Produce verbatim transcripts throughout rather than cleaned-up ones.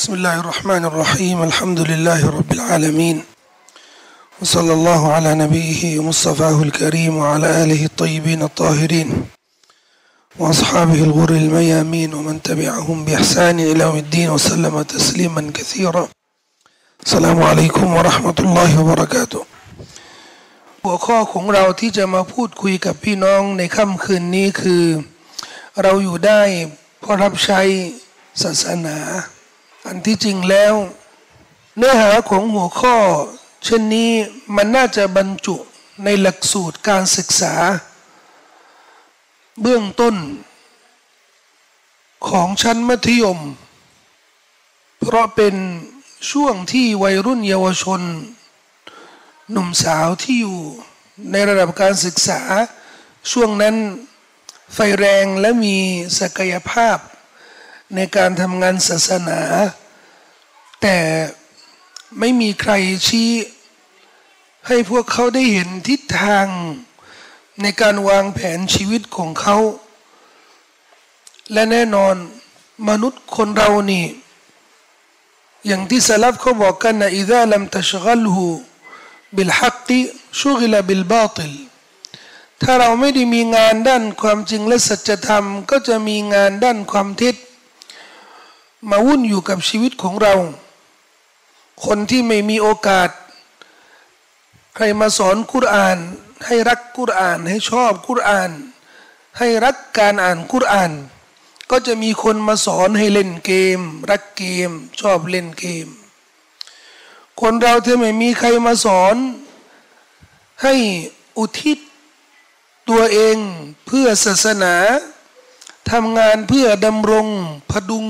بسم الله الرحمن الرحيم الحمد لله رب العالمين وصلى الله على نبيه مصطفاه الكريم وعلى آله الطيبين الطاهرين وأصحابه الغر الميامين ومن تبعهم بإحسان إلى يوم الدين وسلم تسليما كثيرا السلام عليكم ورحمة الله وبركاته หัวข้อของเราที่จะมาพูดคุยกับพี่น้องในค่ำคืนนี้คือเราอยู่ได้เพราะรับใช้ศาสนาอันที่จริงแล้วเนื้อหาของหัวข้อเช่นนี้มันน่าจะบรรจุในหลักสูตรการศึกษาเบื้องต้นของชั้นมัธยมเพราะเป็นช่วงที่วัยรุ่นเยาวชนหนุ่มสาวที่อยู่ในระดับการศึกษาช่วงนั้นไฟแรงและมีศักยภาพในการทำงานศาสนาแต่ไม่มีใครชี้ให้พวกเขาได้เห็นทิศทางในการวางแผนชีวิตของเขาและแน่นอนมนุษย์คนเรานี่อย่างที่สลัฟเขาบอกกันนะอิซาลัมตัชกัลฮูบิลฮักติชุกลบิลบาติลถ้าเราไม่ได้มีงานด้านความจริงและสัจธรรมก็จะมีงานด้านความเท็จมาวุ่นอยู่กับชีวิตของเราคนที่ไม่มีโอกาสใครมาสอนกุรอานให้รักกุรอานให้ชอบกุรอานให้รักการอ่านกุรอานก็จะมีคนมาสอนให้เล่นเกมรักเกมชอบเล่นเกมคนเราถ้าไม่มีใครมาสอนให้อุทิศตัวเองเพื่อศาสนาทำงานเพื่อดำรงพดุง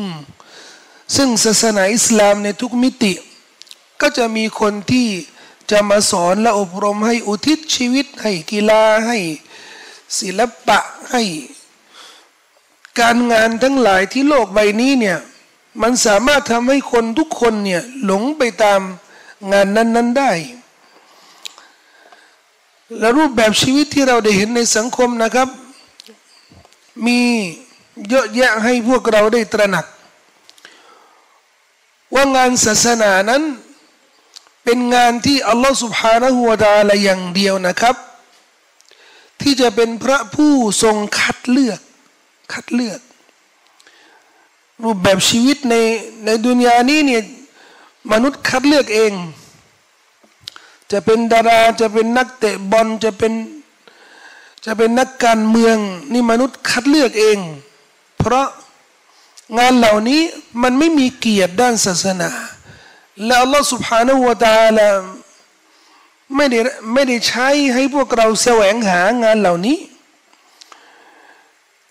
ซึ่งศาสนาอิสลามในทุกมิติก็จะมีคนที่จะมาสอนและอบรมให้อุทิศชีวิตให้กีฬาให้ศิลปะให้การงานทั้งหลายที่โลกใบนี้เนี่ยมันสามารถทำให้คนทุกคนเนี่ยหลงไปตามงานนั้นๆได้และรูปแบบชีวิตที่เราได้เห็นในสังคมนะครับมีเยอะแยะให้พวกเราได้ตระหนักว่างานศาสนานั้นเป็นงานที่อัลลอฮฺซุบฮานะฮูวะตะอาลาอย่างเดียวนะครับที่จะเป็นพระผู้ทรงคัดเลือกคัดเลือกรูปแบบชีวิตในในดุนยานี้เนี่ยมนุษย์คัดเลือกเองจะเป็นดาราจะเป็นนักเตะบอลจะเป็นจะเป็นนักการเมืองนี่มนุษย์คัดเลือกเองเพราะงานเหล่านี้มันไม่มีเกียรติด้านศาสนาและอัลลอฮฺ سبحانه และ تعالى ไม่ได้ไม่ได้ใช้ให้พวกเราแสวงหางานเหล่านี้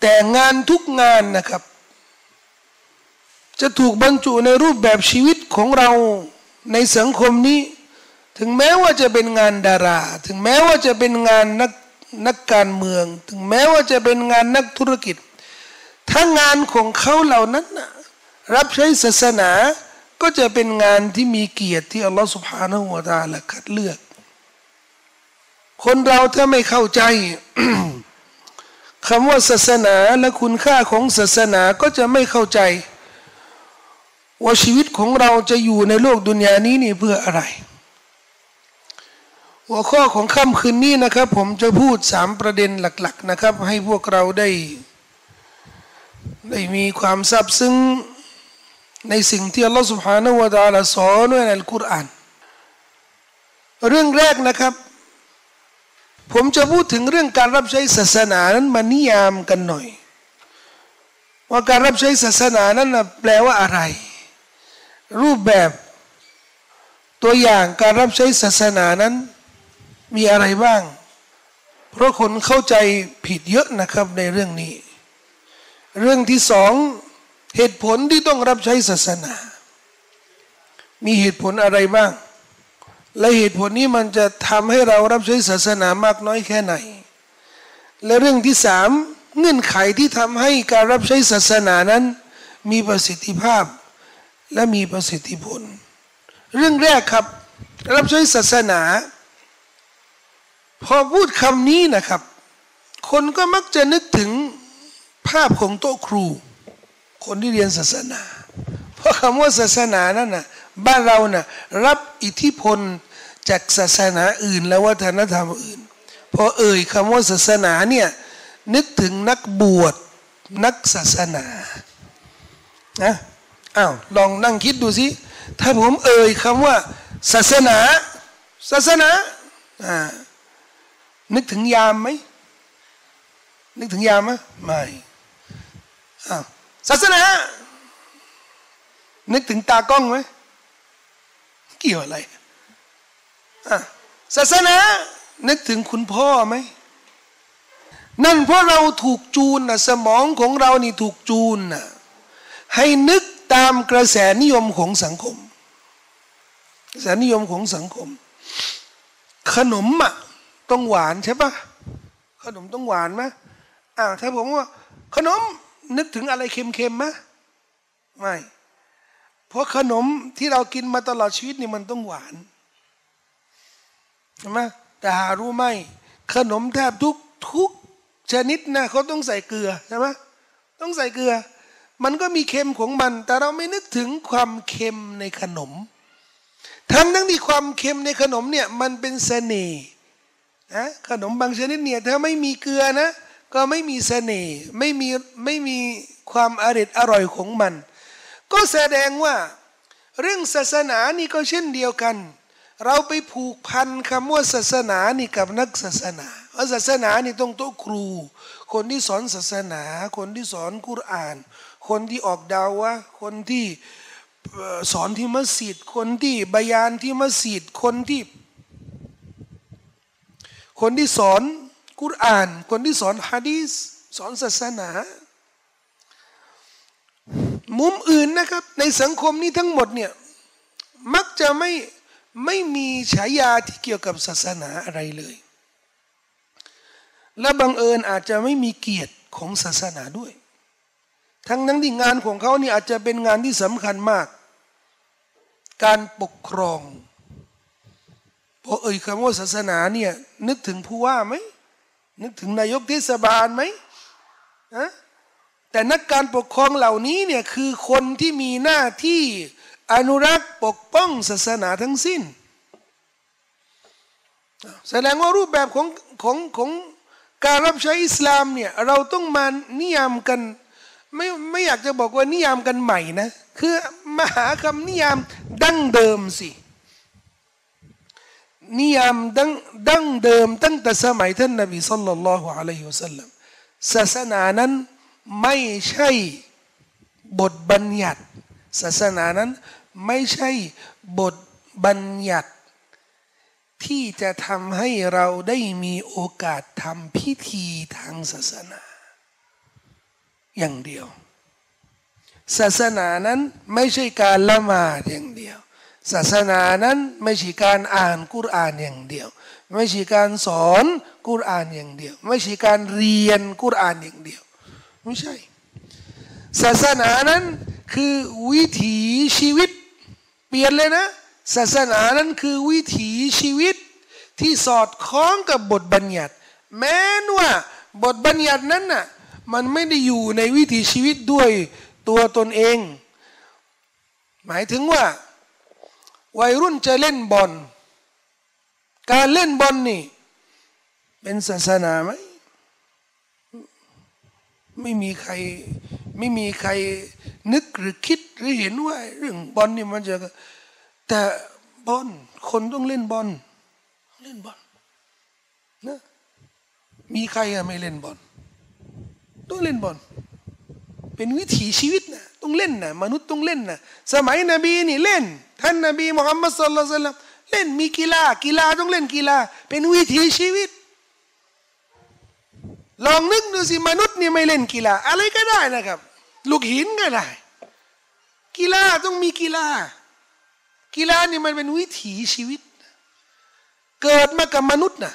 แต่งานทุกงานนะครับจะถูกบรรจุในรูปแบบชีวิตของเราในสังคมนี้ถึงแม้ว่าจะเป็นงานดาราถึงแม้ว่าจะเป็นงานนักนักการเมืองถึงแม้ว่าจะเป็นงานนักธุรกิจทั้งงานของเขาเหล่านั้นนะรับใช้ศาสนาก็จะเป็นงานที่มีเกียรติที่อัลลอฮฺ سبحانه และ تعالى คัดเลือกคนเราถ้าไม่เข้าใจ คำว่าศาสนาและคุณค่าของศาสนาก็จะไม่เข้าใจว่าชีวิตของเราจะอยู่ในโลกดุนยานี้นี่เพื่ออะไรหัวข้อของค่ำคืนนี้นะครับผมจะพูดสามประเด็นหลักๆนะครับให้พวกเราได้ได้มีความซาบซึ้งในสิ่งที่อัลลอฮฺ سبحانه และ تعالى สอนไว้ในอัลกุรอานเรื่องแรกนะครับผมจะพูดถึงเรื่องการรับใช้ศาสนานั้นมานิยามกันหน่อยว่าการรับใช้ศาสนานั้นแปลว่าอะไรรูปแบบตัวอย่างการรับใช้ศาสนานั้นมีอะไรบ้างเพราะคนเข้าใจผิดเยอะนะครับในเรื่องนี้เรื่องที่สองเหตุผลที่ต้องรับใช้ศาสนามีเหตุผลอะไรบ้างและเหตุผลนี้มันจะทำให้เรารับใช้ศาสนามากน้อยแค่ไหนและเรื่องที่สามเงื่อนไขที่ทำให้การรับใช้ศาสนานั้นมีประสิทธิภาพและมีประสิทธิผลเรื่องแรกครับรับใช้ศาสนาพอพูดคำนี้นะครับคนก็มักจะนึกถึงภาพของโต๊ะครูคนที่เรียนศาสนา เพราะคำว่าศาสนานั่นนะบ้านเรานะรับอิทธิพลจากศาสนาอื่นและวัฒนธรรมอื่นพอเอ่ยคำว่าศาสนาเนี่ยนึกถึงนักบวชนักศาสนานะอ้าวลองนั่งคิดดูสิถ้าผมเอ่ยคำว่าศาสนาศาสนาอ่านึกถึงยามไหมนึกถึงยามไหมไม่อ้าวศาสนานึกถึงตากล้องไหมเกี่ยวอะไรอ่ะศาสนานึกถึงคุณพ่อไหมนั่นเพราะเราถูกจูนนะสมองของเรานี่ถูกจูนนะให้นึกตามกระแสนิยมของสังคมกระแสนิยมของสังคมขนมอ่ะต้องหวานใช่ปะขนมต้องหวานไหมอ่ะถ้าผมว่าขนมนึกถึงอะไรเค็มๆไหมไม่เพราะขนมที่เรากินมาตลอดชีวิตนี่มันต้องหวานใช่ไหมแต่หารู้ไหมขนมแทบทุกทุกชนิดนะเขาต้องใส่เกลือใช่ไหมต้องใส่เกลือมันก็มีเค็มของมันแต่เราไม่นึกถึงความเค็มในขนมทั้งทั้งที่ความเค็มในขนมเนี่ยมันเป็นเสน่ห์นะขนมบางชนิดเนี่ยถ้าไม่มีเกลือนะก็ไม่มีเสน่ห์ไม่มีไม่มีความอร่อยอร่อยของมันก็แสดงว่าเรื่องศาสนานี่ก็เช่นเดียวกันเราไปผูกพันคำว่าศาสนานี่กับนักศาสนาศาสนานี่ต้องโต๊ะครูคนที่สอนศาสนาคนที่สอนกุรอานคนที่ออกดาวะคนที่สอนที่มัสยิดคนที่บยานที่มัสยิดคนที่คนที่สอนกุรอานคนที่สอนฮะดีษสอนศาสนามุมอื่นนะครับในสังคมนี้ทั้งหมดเนี่ยมักจะไม่ไม่มีฉายาที่เกี่ยวกับศาสนาอะไรเลยและบังเอิญอาจจะไม่มีเกียรติของศาสนาด้วยทั้งนั้นที่งานของเขานี่อาจจะเป็นงานที่สำคัญมากการปกครองพอเอ่ยคำว่าศาสนาเนี่ยนึกถึงผู้ว่าไหมนึกถึงนายกเทศบาลไหมนะแต่นักการปกครองเหล่านี้เนี่ยคือคนที่มีหน้าที่อนุรักษ์ปกป้องศาสนาทั้งสิ้นแสดงว่ารูปแบบของของของการรับใช้อิสลามเนี่ยเราต้องมานิยามกันไม่ไม่อยากจะบอกว่านิยามกันใหม่นะคือมาหาคำนิยามดั้งเดิมสินิยามดั้งดั้งเดิมตั้งแต่สมัยท่านนบีศ็อลลัลลอฮุอะลัยฮิวะซัลลัมศาสนานั้นไม่ใช่บทบัญญัติศาสนานั้นไม่ใช่บทบัญญัติที่จะทำให้เราได้มีโอกาสทำพิธีทางศาสนาอย่างเดียวศาสนานั้นไม่ใช่การละหมาดอย่างเดียวศาสนานั้นไม่ใช่การอ่านกุรอานอย่างเดียวไม่ใช่การสอนกุรอานอย่างเดียวไม่ใช่การเรียนกุรอานอย่างเดียวไม่ใช่ศาสนานั้นคือวิถีชีวิตเปลี่ยนเลยนะศาสนานั้นคือวิถีชีวิตที่สอดคล้องกับบทบัญญัติแม้ว่าบทบัญญัตินั้นน่ะมันไม่ได้อยู่ในวิถีชีวิตด้วยตัวตนเองหมายถึงว่าวัยรุ่นจะเล่นบอลการเล่นบอลนี่เป็นศาสนาไหมไม่มีใครไม่มีใครนึกหรือคิดหรือเห็นว่าเรื่องบอลนี่มันจะแต่บอลคนต้องเล่นบอลเล่นบอลนะมีใครอะไม่เล่นบอลต้องเล่นบอลเป็นวิถีชีวิตนะต้องเล่นนะมนุษย์ต้องเล่นนะสมัยนบีนี่เล่นท่านนบีมุฮัมมัดศ็อลลัลลอฮุอะลัยฮิวะซัลลัมเล่นมีกีฬากีฬาต้องเล่นกีฬาเป็นวิถีชีวิตลองนึกดูสิมนุษย์นี่ไม่เล่นกีฬาอะไรก็ได้นะครับลูกหินก็ได้กีฬาต้องมีกีฬากีฬานี่มันเป็นวิถีชีวิตเกิดมากับมนุษย์นะ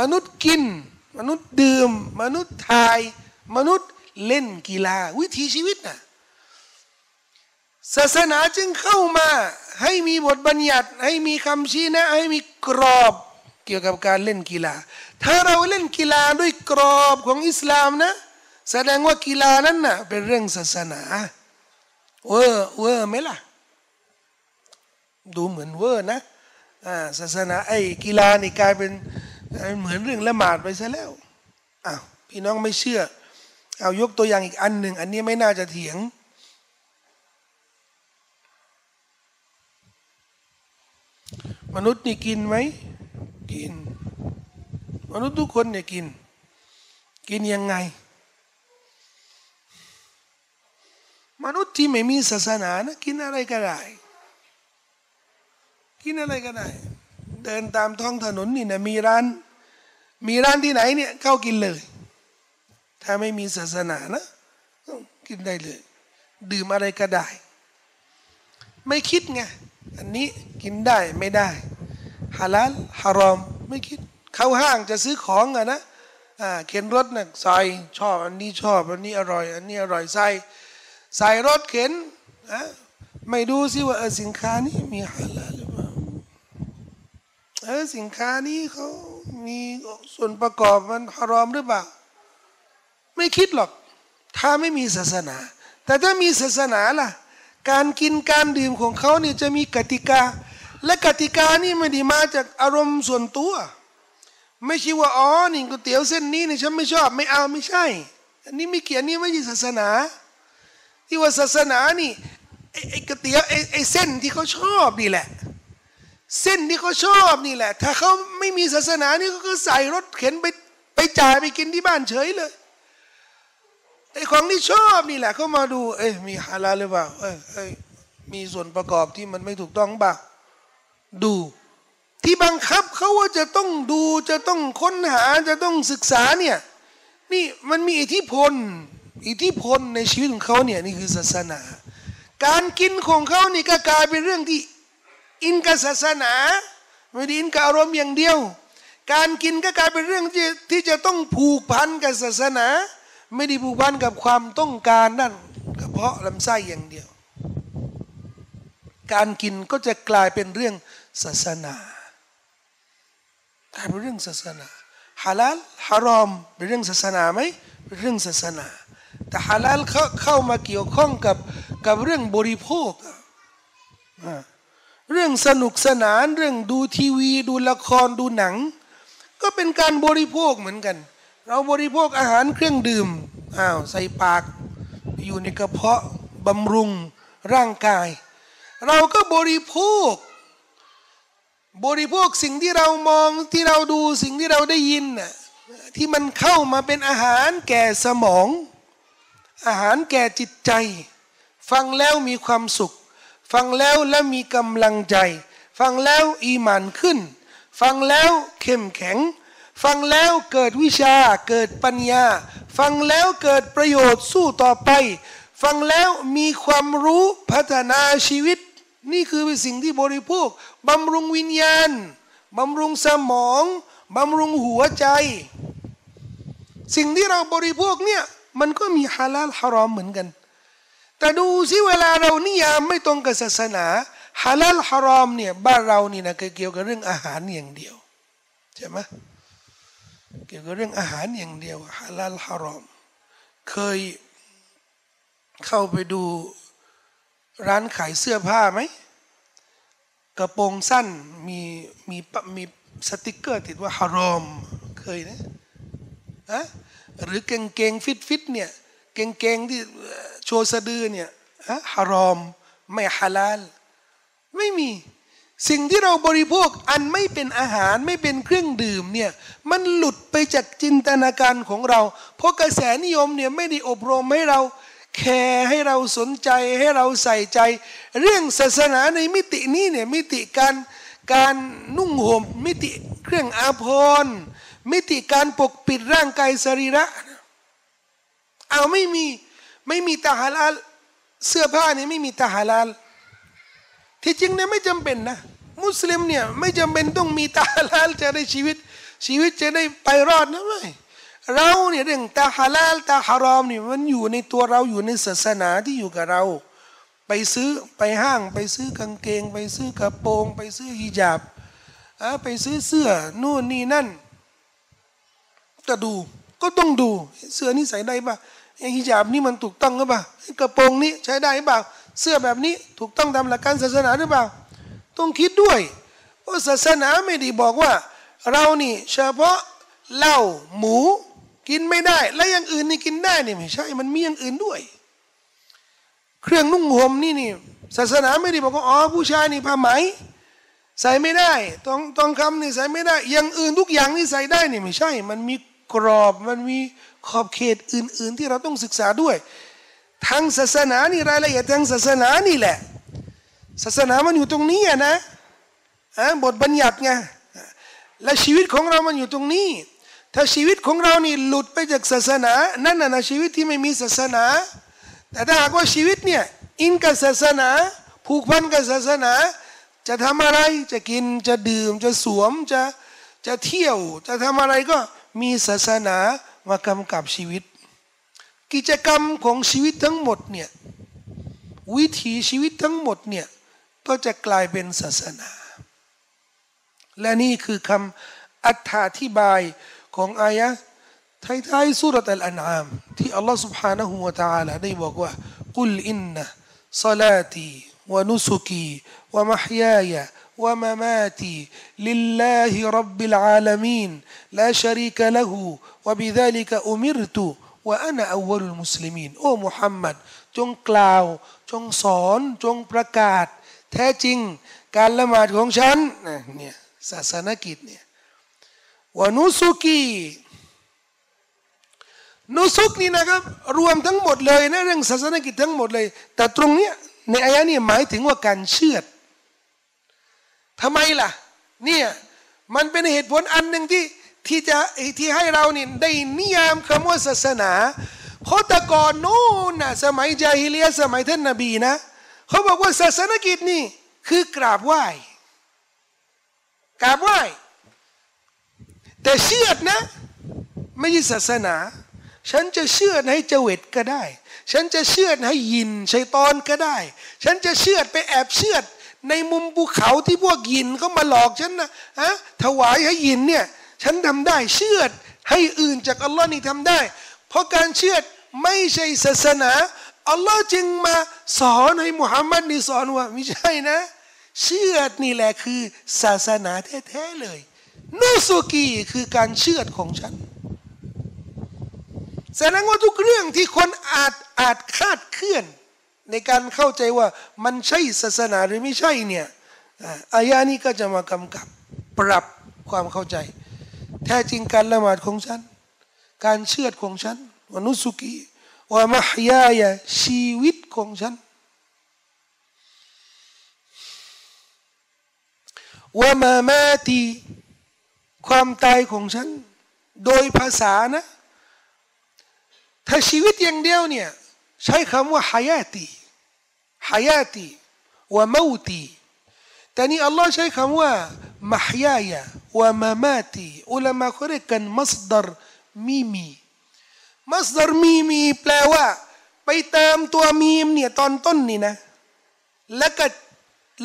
มนุษย์กินมนุษย์ดื่มมนุษย์ทายมนุษย์เล่นกีฬาวิถีชีวิตนะศาสนาจึงเข้ามาให้มีบทบัญญัติให้มีคำชี้แนะให้มีกรอบเกี่ยวกับการเล่นกีฬาถ้าเราเล่นกีฬาด้วยกรอบของอิสลามนะแสดงว่ากีฬานั้นนะเป็นเรื่องศาสนา เวอร์เวอร์ไหมล่ะดูเหมือนเวอร์นะศาสนาไอ้กีฬานี่กลายเป็นเหมือนเรื่องละหมาดไปซะแล้วอ้าวพี่น้องไม่เชื่อเอายกตัวอย่างอีกอันหนึ่งอันนี้ไม่น่าจะเถียงมนุษย์นี่กินไหมกินมนุษย์ทุกคนเนี่ยกินกินยังไงมนุษย์ที่ไม่มีศาสนานะกินอะไรก็ได้กินอะไรก็ได้เดินตามท้องถนนนี่นะมีร้านมีร้านที่ไหนเนี่ยเข้ากินเลยถ้าไม่มีศาสนานะกินได้เลยดื่มอะไรก็ได้ไม่คิดไงอันนี้กินได้ไม่ได้ฮาลาลฮารอมไม่คิดเข้าห้างจะซื้อของอะนะอ่าเข็นรถน่ะใส่ชอบอันนี้ชอบอันนี้อร่อยอันนี้อร่อยใส่ใส่รถเข็นนะไม่ดูสิว่าสินค้านี้มีฮาลาลหรือเปล่าเออสินค้านี้เขามีส่วนประกอบมันฮารอมหรือเปล่าไม่คิดหรอกถ้าไม่มีศาสนาแต่ถ้ามีศาสนาล่ะการกินการดื่มของเขาเนี่ยจะมีกติกาและกติกานี่ไม่ได้มาจากอารมณ์ส่วนตัวไม่ใช่ว่าอ๋อนี่ก๋วยเตี๋ยวเส้นนี้นี่ฉันไม่ชอบไม่เอาไม่ใช่อันนี้ไม่เกี่ยวนี่ไม่ใช่ศาสนาที่ว่าศาสนานี่ไอ้ไอ้ก๋วยเตี๋ยวไอ้ไอ้เส้นที่เขาชอบนี่แหละเส้นที่เขาชอบนี่แหละถ้าเขาไม่มีศาสนานี่ก็คือใส่รถเข็นไปไปจ่ายไปกินที่บ้านเฉยเลยไอ้ของที่ชอบนี่แหละเขามาดูเอ้ยมีฮาลาลหรือเปล่าเอ้ยเอ้ยมีส่วนประกอบที่มันไม่ถูกต้องบ้างดูที่บังคับเขาว่าจะต้องดูจะต้องค้นหาจะต้องศึกษาเนี่ยนี่มันมีอิทธิพลอิทธิพลในชีวิตของเขาเนี่ยนี่คือศาสนาการกินของเขานี่ก็กลายเป็นเรื่องที่อินกับศาสนาไม่ได้อินกับอารมณ์อย่างเดียวการกินก็กลายเป็นเรื่องที่ที่จะต้องผูกพันกับศาสนาไม่ได้ผูกพันกับความต้องการนั่นกระเพาะลำไส้อย่างเดียวการกินก็จะกลายเป็นเรื่องศาสนากลายเป็นเรื่องศาสนาฮาลาลฮารอมเป็นเรื่องศาสนาไหมเป็นเรื่องศาสนาแต่ฮาลาลเข้ามาเกี่ยวข้องกับกับเรื่องบริโภคเรื่องสนุกสนานเรื่องดูทีวีดูละครดูหนังก็เป็นการบริโภคเหมือนกันเราบริโภคอาหารเครื่องดื่มอ้าวใส่ปากอยู่ในกระเพาะบำรุงร่างกายเราก็บริโภคบริโภคสิ่งที่เรามองที่เราดูสิ่งที่เราได้ยินน่ะที่มันเข้ามาเป็นอาหารแก่สมองอาหารแก่จิตใจฟังแล้วมีความสุขฟังแล้วและมีกำลังใจฟังแล้วอีหม่านขึ้นฟังแล้วเข้มแข็งฟังแล้วเกิดวิชาเกิดปัญญาฟังแล้วเกิดประโยชน์สู้ต่อไปฟังแล้วมีความรู้พัฒนาชีวิตนี่คือเป็นสิ่งที่บริโภคบำรุงวิญญาณบำรุงสมองบำรุงหัวใจสิ่งที่เราบริโภคเนี่ยมันก็มีฮาลาลฮารอมเหมือนกันแต่ดูสิเวลาเรานิยามไม่ตรงกับศาสนาฮาลาลฮารอมเนี่ยบ้านเรานี่นะเกี่ยวกับเรื่องอาหารอย่างเดียวใช่ไหมเกี่ยวกับเรื่องอาหารอย่างเดียวฮาลาลฮารอมเคยเข้าไปดูร้านขายเสื้อผ้าไหมกระโปรงสั้นมีมีมีสติกเกอร์ติดว่าฮารอมเคยนะฮะหรือกางเกงฟิตฟิตเนี่ยกางเกงที่โชว์สะดือเนี่ยฮะฮารอมไม่ฮาลาลไม่มีสิ่งที่เราบริโภคอันไม่เป็นอาหารไม่เป็นเครื่องดื่มเนี่ยมันหลุดไปจากจินตนาการของเราเพราะกระแสนิยมเนี่ยไม่ได้อบรมให้เราแคร์ให้เราสนใจให้เราใส่ใจเรื่องศาสนาในมิตินี้เนี่ยมิติการการนุ่งห่มมิติเครื่องอาภรณ์มิติการปกปิดร่างกายสรีระเอาไม่มีไม่มีตาฮาลาลเสื้อผ้านี่ไม่มีตาฮาลาลที่จริงเนี่ยไม่จำเป็นนะมุสลิมเนี่ยไม่จำเป็นต้องมีตาฮาลาลจะได้ชีวิตชีวิตจะได้ไปรอดนะไม่เราเนี่ยเรื่องตาฮาลาลตาฮารอมเนี่ยมันอยู่ในตัวเราอยู่ในศาสนาที่อยู่กับเราไปซื้อไปห้างไปซื้อกางเกงไปซื้อกระโปรงไปซื้อฮิญาบอ่ะไปซื้อเสื้อนู่นนี่นั่นจะดูก็ต้องดูเสื้อนี่ใส่ได้ป่ะฮิญาบนี่มันถูกต้องหรือเปล่ากระโปรงนี้ใช้ได้หรือเปล่า เสื้อแบบนี้ถูกต้องตามหลักการศาสนาหรือเปล่าต้องคิดด้วยว่าศาสนาไม่ได้บอกว่าเรานี่เฉพาะเหล้าหมูกินไม่ได้และอย่างอื่นนี่กินได้นี่ไม่ใช่มันมีอย่างอื่นด้วยเครื่องนุ่งห่มนี่นี่ศาสนาไม่ได้บอกว่าอ๋อผู้ชายนี่ผ้าไหมใส่ไม่ได้ทองทองคำนี่ใส่ไม่ได้อย่างอื่นทุกอย่างนี่ใส่ได้นี่ไม่ใช่มันมีกรอบมันมีขอบเขตอื่นๆที่เราต้องศึกษาด้วยทางศาสนานี่รายละเอียดทางศาสนานี่แหละศาสนามันอยู่ตรงนี้อะนะอ่ะบทบัญญัติไงและชีวิตของเรามันอยู่ตรงนี้ถ้าชีวิตของเรานี่หลุดไปจากศาสนานั่นน่ะนะชีวิตที่ไม่มีศาสนาแต่ถ้าหากว่าชีวิตเนี่ยอินกับศาสนาผูกพันกับศาสนาจะทำอะไรจะกินจะดื่มจะสวมจะจะเที่ยวจะทำอะไรก็มีศาสนามากำกับชีวิตกิจกรรมของชีวิตทั้งหมดเนี่ยวิถีชีวิตทั้งหมดเนี่ยก็จะกลายเป็นศาสนาและนี่คือคำอธิบายของอายะห์ท้ายๆซูเราะห์อัลอันอามที่อัลลอฮฺ سبحانه และ تعالى ได้บอกว่ากุลอินนะศอลาตีวะนุสุกีวะมะฮยายะวะมะมาตีลิลลาฮิร็อบบิลอาลามีนลาชะรีกะละฮูวะบิซาลิกะอุมิรตุวะอะนะอัววัลุลมุสลิมีนโอ้มุฮัมมัดจงกล่าวจงสอนจงประกาศแท้จริงการละหมาดของฉันเนี่ยศาสนกิจเนี่ยวะนุสุกีนุสุกนี่นะครับรวมทั้งหมดเลยนะเรื่องศาสนกิจทั้งหมดเลยแต่ตรงเนี้ยในอายะนี้หมายถึงว่าการเชือดทำไมล่ะเนี่ยมันเป็นเหตุผลอันหนึ่งที่ที่จะที่ให้เรานี่ได้นิยามคำว่าศาสนาเพราะแต่ก่อนนู้นนะสมัยญาฮิลิยะห์สมัยท่านนบีนะเขาบอกว่าศาสนกิจนี่คือกราบไหว้กราบไหว้แต่เชือดนะไม่ใช่ศาสนาฉันจะเชื่อให้เจวิตก็ได้ฉันจะเชื่อให้ยินชัยฏอนก็ได้ฉันจะเชื่อไปแอบเชื่อในมุมภูเขาที่พวกยินเขามาหลอกฉันนะฮะถวายให้ยินเนี่ยฉันทำได้เชื่อให้อื่นจากอัลลอฮ์นี่ทำได้เพราะการเชื่อไม่ใช่ศาสนาอัลลอฮ์จึงมาสอนให้มุฮัมมัดนี่สอนว่าไม่ใช่นะเชื่อนี่แหละคือศาสนาแท้ๆเลยนุสุกีคือการเชื่อของฉันแสดงว่าทุกเรื่องที่คนอาจอาจคาดเคลื่อนในการเข้าใจว่ามันใช่ศาสนาหรือไม่ใช่เนี่ยอายะนี้ก็จะมากำกับปรับความเข้าใจแท้จริงการละหมาดของฉันการเชื่อของฉันวะนุสุกีวะมะฮยายะชีวิตของฉันวะมะมาตีความตายของฉันโดยภาษานะถ้าชีวิตอย่างเดียวเนี่ยใช้คำว่า hayati hayati และ mauti แต่นี่อัลลอฮ์ใช้คำว่า mahyaya และ mamati อุลามะเขาเรียกกัน masdar mimi masdar mimi แปลว่าไปเติมตัวมีมเนี่ยตอนต้นนี่นะแล้วก็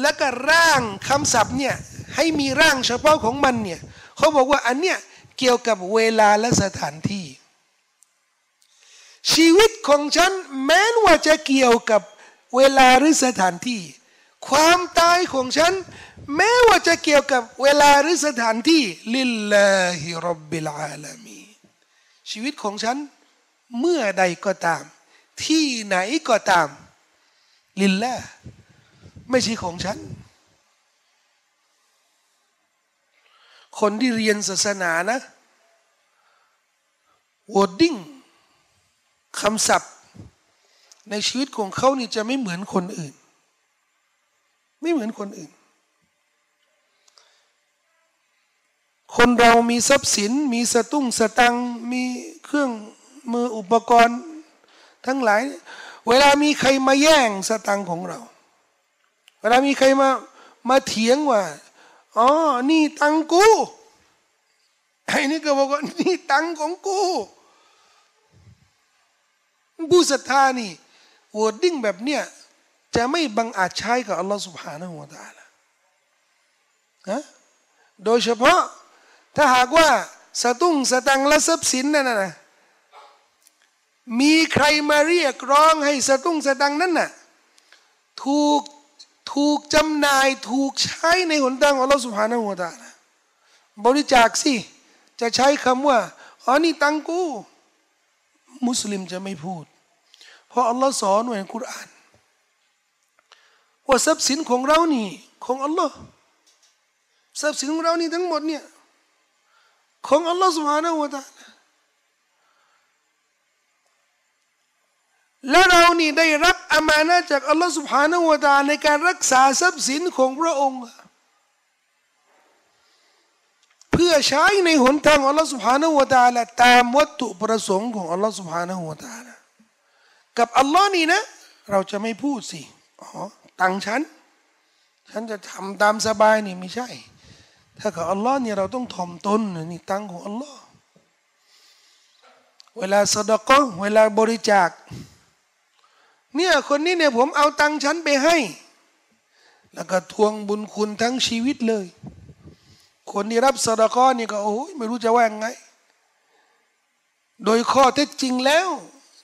แล้วก็ร่างคำศัพท์เนี่ยให้มีร่างเฉพาะของมันเนี่ยเขาบอกว่าอันเนี้ยเกี่ยวกับเวลาและสถานที่ชีวิตของฉันแม้ว่าจะเกี่ยวกับเวลาหรือสถานที่ความตายของฉันแม้ว่าจะเกี่ยวกับเวลาหรือสถานที่ลิลลาฮิร็อบบิลอาลามีนชีวิตของฉันเมื่อใดก็ตามที่ไหนก็ตามลิลลาห์ไม่ใช่ของฉันคนที่เรียนศาสนานะวอดดิ้งคำศัพท์ในชีวิตของเขานี่จะไม่เหมือนคนอื่นไม่เหมือนคนอื่นคนเรามีทรัพย์สินมีสตุ้งสตังมีเครื่องมืออุปกรณ์ทั้งหลายเวลามีใครมาแย่งสตังของเราเวลามีใครมามาเถียงว่าอ๋อนี่ตังกูไอ้นี่ก็บอกว่านี่ตังของกูผู้ศรัทธานี่โวดดิ้งแบบเนี้ยจะไม่บังอาจใช้กับอัลลอฮฺสุบฮานะฮูวะตะอาลาฮะโดยเฉพาะถ้าหากว่าสตุ้งสตังและทรัพย์สินนั่นนะมีใครมาเรียกร้องให้สตุ้งสตังนั้นน่ะ ถูกถูกจำหน่ายถูกใช้ในหนทางของอัลลอฮฺซุบฮานะฮูวะตะอาลาบริจาคสิจะใช้คำว่าอ๋อนี่ตังกูมุสลิมจะไม่พูดเพราะอัลลอฮฺสอนไว้ในกุรอานว่าทรัพย์สินของเรานี่ของอัลลอฮฺทรัพย์สินของเรานี่ทั้งหมดเนี่ยของอัลลอฮฺซุบฮานะฮูวะตะอาลาและเรานี่ได้รับอามานะจากอัลลอฮฺซุบฮานะฮูวะตะอาลาในการรักษาทรัพย์สินของพระองค์เพื่อใช้ในหนทางอัลลอฮฺซุบฮานะฮูวะตะอาลาตามวัตถุประสงค์ของอัลลอฮฺซุบฮานะฮูวะตะอาลากับอัลลอฮ์นี่นะเราจะไม่พูดสิอ๋อตังฉันฉันจะทำตามสบายนี่ไม่ใช่ถ้ากับอัลลอฮ์นี่เราต้องถ่อมตนนี่ตังของอัลลอฮ์เวลาสะดอกเวลาบริจาคเนี่ยคนนี้เนี่ยผมเอาตังฉันไปให้แล้วก็ทวงบุญคุณทั้งชีวิตเลยคนที่รับสะดอกนี่ก็โอ้ยไม่รู้จะว่าไงโดยข้อเท็จจริงแล้ว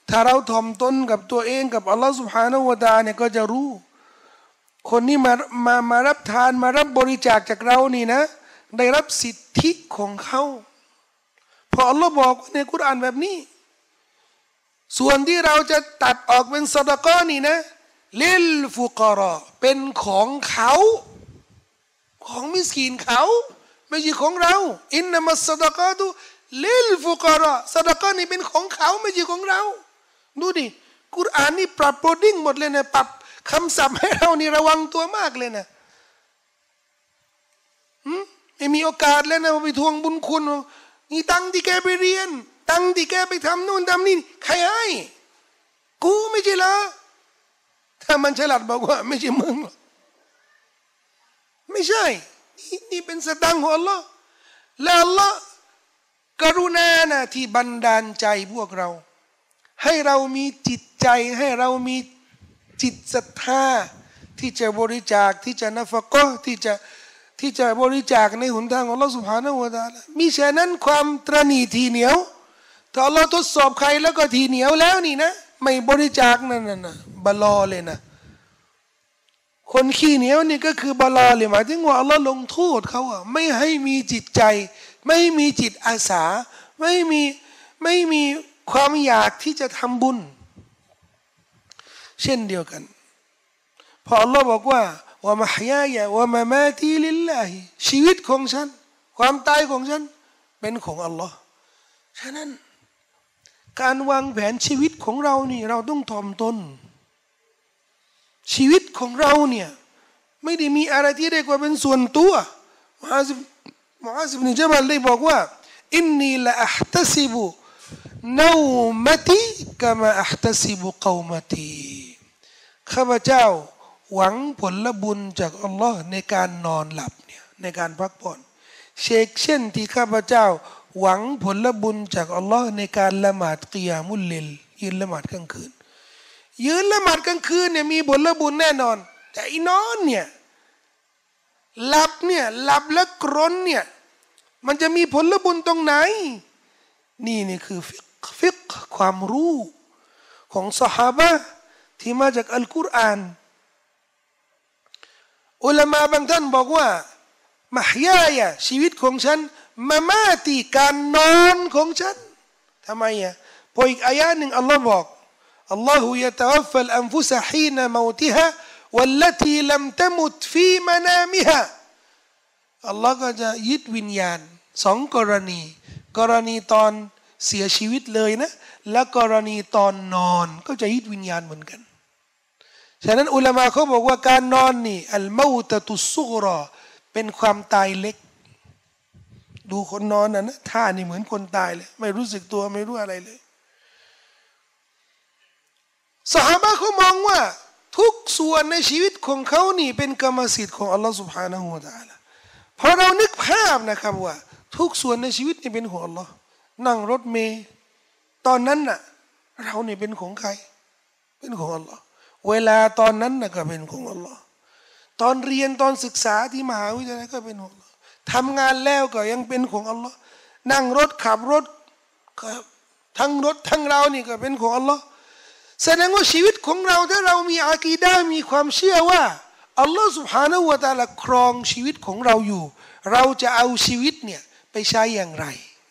ถ้าเราถ่อมตนกับตัวเองกับอัลลอฮฺ سبحانه และ تعالى เนี่ยก็จะรู้คนนี้มามามารับทานมารับบริจาคจากเรานี่นะได้รับสิทธิของเขาเพราะอัลลอฮฺบอกในกุรอานแบบนี้ส่วนที่เราจะตัดออกเป็นซะดะกอนี่นะลิลฟุกรอเป็นของเขาของมิสกีนเขาไม่ใช่ของเราอินนามัสซะดะกอตุลิลฟุกรอซะดะกอนี่เป็นของเขาไม่ใช่ของเราดูดิกุรอานนี่ปรับโปรดิ้งหมดเลยนะปรับคำศัพท์ให้เรานี่ระวังตัวมากเลยนะไม่มีโอกาสแล้วนะไปทวงบุญคุณนี่ตังที่แกไปเรียนตังที่แกไปทำนู่นทำนี่ใครให้กูไม่ใช่เหรอถ้ามันฉลาดบอกว่าไม่ใช่มึงหรอกไม่ใช่นี่นี่เป็นสตังของอัลลอฮ์และอัลลอฮ์กรุณานะที่บันดาลใจพวกเราให้เรามีจิตใจให้เรามีจิตศรัทธาที่จะบริจาคที่จะนะฟะกะห์ที่จะที่จะบริจาคในหนทางของอัลลอฮฺซุบฮานะฮูวะตะอาลามิฉะนั้นความตระหนี่ทีเหนียวถ้าอัลลอฮฺทดสอบใครแล้วก็ทีเหนียวแล้วนี่นะไม่บริจาคนั่นน่ะบะลอเลยนะคนขี้เหนียวนี่ก็คือบะลอเลยหมายถึงว่าอัลลอฮฺลงโทษเขาอ่ะไม่ให้มีจิตใจไม่มีจิตอาสาไม่มีไม่มีความอยากที่จะทำบุญเช่นเดียวกันพออัลลอฮฺบอกว่าว่ามาฮยายะว่ามามาตีลิลลาฮิชีวิตของฉันความตายของฉันเป็นของอัลลอฮฺฉะนั้นการวางแผนชีวิตของเรานี่เราต้องถ่อมตนชีวิตของเราเนี่ยไม่ได้มีอะไรที่เรียกว่าเป็นส่วนตัวมุอาซมุอาซบินญะบัลได้บอกว่าอินนีละอัฮตัซิบุนามัติกะมาอัฮตัซิบุกอมัติข้าพเจ้าหวังผลบุญจากอัลลอฮ์ในการนอนหลับเนี่ยในการพักผ่อนเชกเช่นที่ข้าพเจ้าหวังผลบุญจากอัลลอฮ์ในการละหมาดกิยามุลลิลยืนละหมาดกลางคืนยืนละหมาดกลางคืนเนี่ยมีผลบุญแน่นอนแต่อีนอนเนี่ยหลับเนี่ยหลับแล้วกรนเนี่ยมันจะมีผลบุญตรงไหนนี่นี่คือฟิกฟิกความรู้ของซอฮาบะที่มาจากอัลกุรอานอุลามะบางท่านบอกว่ามะฮยายะชีวิตของฉันมามาตีการนอนของฉันทำไมอ่ะพออีกอายะหนึ่งอัลลอฮ์บอกอัลลอฮฺยะตะวัฟฟัลอันฟุสะฮีนะมอติฮะวัลลัตีลัมตะมุตฟีมะนามิฮะอัลลอฮ์ก็จะยึดวิญญาณสองกรณีกรณีตอนเสียชีวิตเลยนะและกรณีตอนนอนก็จะยึดวิญญาณเหมือนกันฉะนั้นอุลามะเขาบอกว่าการนอนนี่อัลมาตะตุสุกรอเป็นความตายเล็กดูคนนอนน่ะนะท่านี่เหมือนคนตายเลยไม่รู้สึกตัวไม่รู้อะไรเลยซอฮาบะห์เขามองว่าทุกส่วนในชีวิตของเขานี่เป็นกรรมสิทธิ์ของอัลลอฮฺ سبحانه และ تعالى พอเรานึกภาพนะครับว่าทุกส่วนในชีวิตนี่เป็นของอัลลอฮฺนั่งรถเมล์ตอนนั้นน่ะเรานี่เป็นของใครเป็นของอัลลอฮฺเวลาตอนนั้นน่ะก็เป็นของอัลลอฮฺตอนเรียนตอนศึกษาที่มหาวิทยาลัยก็เป็นของอัลลอฮฺทำงานแล้วก็ยังเป็นของอัลลอฮ์นั่งรถขับรถทั้งรถทั้งเรานี่ก็เป็นของอัลลอฮ์ แสดงว่าชีวิตของเราถ้าเรามีอากีดะห์มีความเชื่อว่าอัลลอฮฺซุบฮานะฮูวะตะอาลาครองชีวิตของเราอยู่เราจะเอาชีวิตเนี่ยไปใช้อย่างไร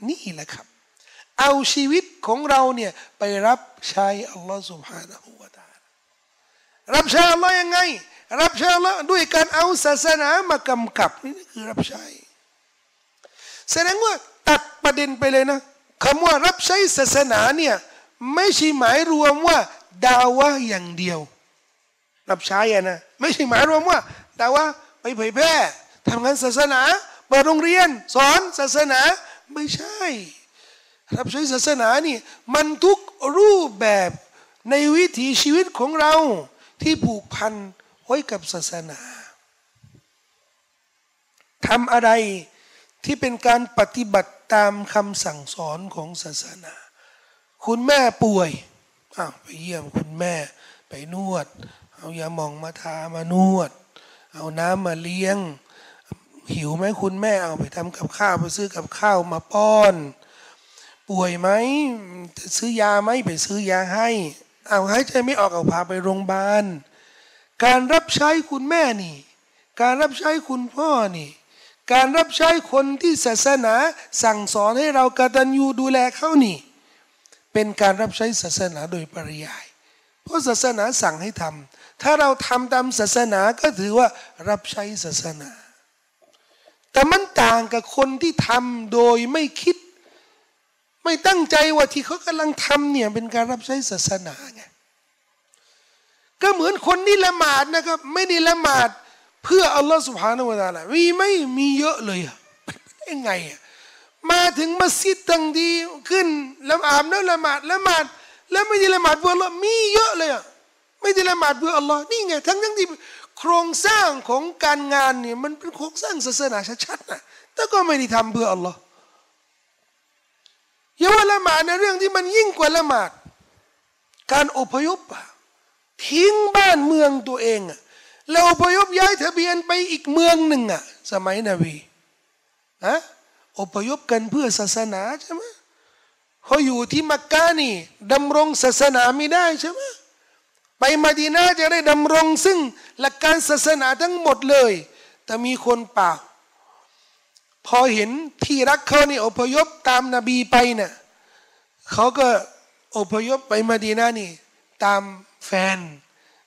นี่แหละครับเอาชีวิตของเราเนี่ยไปรับใช้อัลลอฮฺซุบฮานะฮูวะตะอาลารับใช้อัลลอฮฺยังไงรับใช้อัลลอฮฺด้วยการเอาศาสนามากำกับนี่คือรับใช้แสดงว่าตัดประเด็นไปเลยนะคำว่ารับใช้ศาสนาเนี่ยไม่ใช่หมายรวมว่าดาวะอย่างเดียวรับใช้นะไม่ใช่หมายรวมว่าดาวะไปเผยแพร่ทำงานศาสนาเปิดโรงเรียนสอนศาสนาไม่ใช่รับใช้ศาสนานี่มันทุกรูปแบบในวิถีชีวิตของเราที่ผูกพันไว้กับศาสนาทำอะไรที่เป็นการปฏิบัติตามคำสั่งสอนของศาสนาคุณแม่ป่วยอ้าวไปเยี่ยมคุณแม่ไปนวดเอายาหม่องมาทามานวดเอาน้ำมาเลี้ยงหิวไหมคุณแม่เอาไปทำกับข้าวไปซื้อกับข้าวมาป้อนป่วยไหมซื้อยาไหมไปซื้อยาให้เอาหายใจไม่ออกเอาพาไปโรงพยาบาลการรับใช้คุณแม่นี่การรับใช้คุณพ่อนี่การรับใช้คนที่ศาสนาสั่งสอนให้เรากตัญญูดูแลเขานี่เป็นการรับใช้ศาสนาโดยปริยายเพราะศาสนาสั่งให้ทำถ้าเราทำตามศาสนาก็ถือว่ารับใช้ศาสนาแต่มันต่างกับคนที่ทำโดยไม่คิดไม่ตั้งใจว่าที่เขากำลังทำเนี่ยเป็นการรับใช้ศาสนาไงก็เหมือนคนที่ละหมาดนะครับไม่ได้ละหมาดเพื่ออัลลอฮฺสุบฮานะฮูวะตะอาลามีไม่มีเยอะเลยอะเป็นยังไงอะมาถึงมัสยิดตั้งดีขึ้นละอาบแล้วละหมาดละหมาดแล้วไม่ได้ละหมาดเพื่ออัลลอฮ์มีเยอะเลยอะไม่ได้ละหมาดเพื่ออัลลอฮ์นี่ไงทั้งทั้งที่โครงสร้างของการงานเนี่ยมันเป็นโครงสร้างศาสนาชัดๆนะแต่ก็ไม่ได้ทำเพื่ออัลลอฮ์อย่าว่าละหมาดนะเรื่องที่มันยิ่งกว่าละหมาดการอพยพทิ้งบ้านเมืองตัวเองอะแล้วอพยพย้ายทะเบียนไปอีกเมืองหนึ่งอะสมัยนบีอะอพยพกันเพื่อศาสนาใช่ไหมเขาอยู่ที่มักกะนี่ดำรงศาสนาไม่ได้ใช่ไหมไปมะดีนะห์จะได้ดำรงซึ่งหลักการศาสนาทั้งหมดเลยแต่มีคนเปล่าพอเห็นที่รักเขานี่อพยพตามนบีไปน่ะเขาก็อพยพไปมะดีนะห์นี่ตามแฟน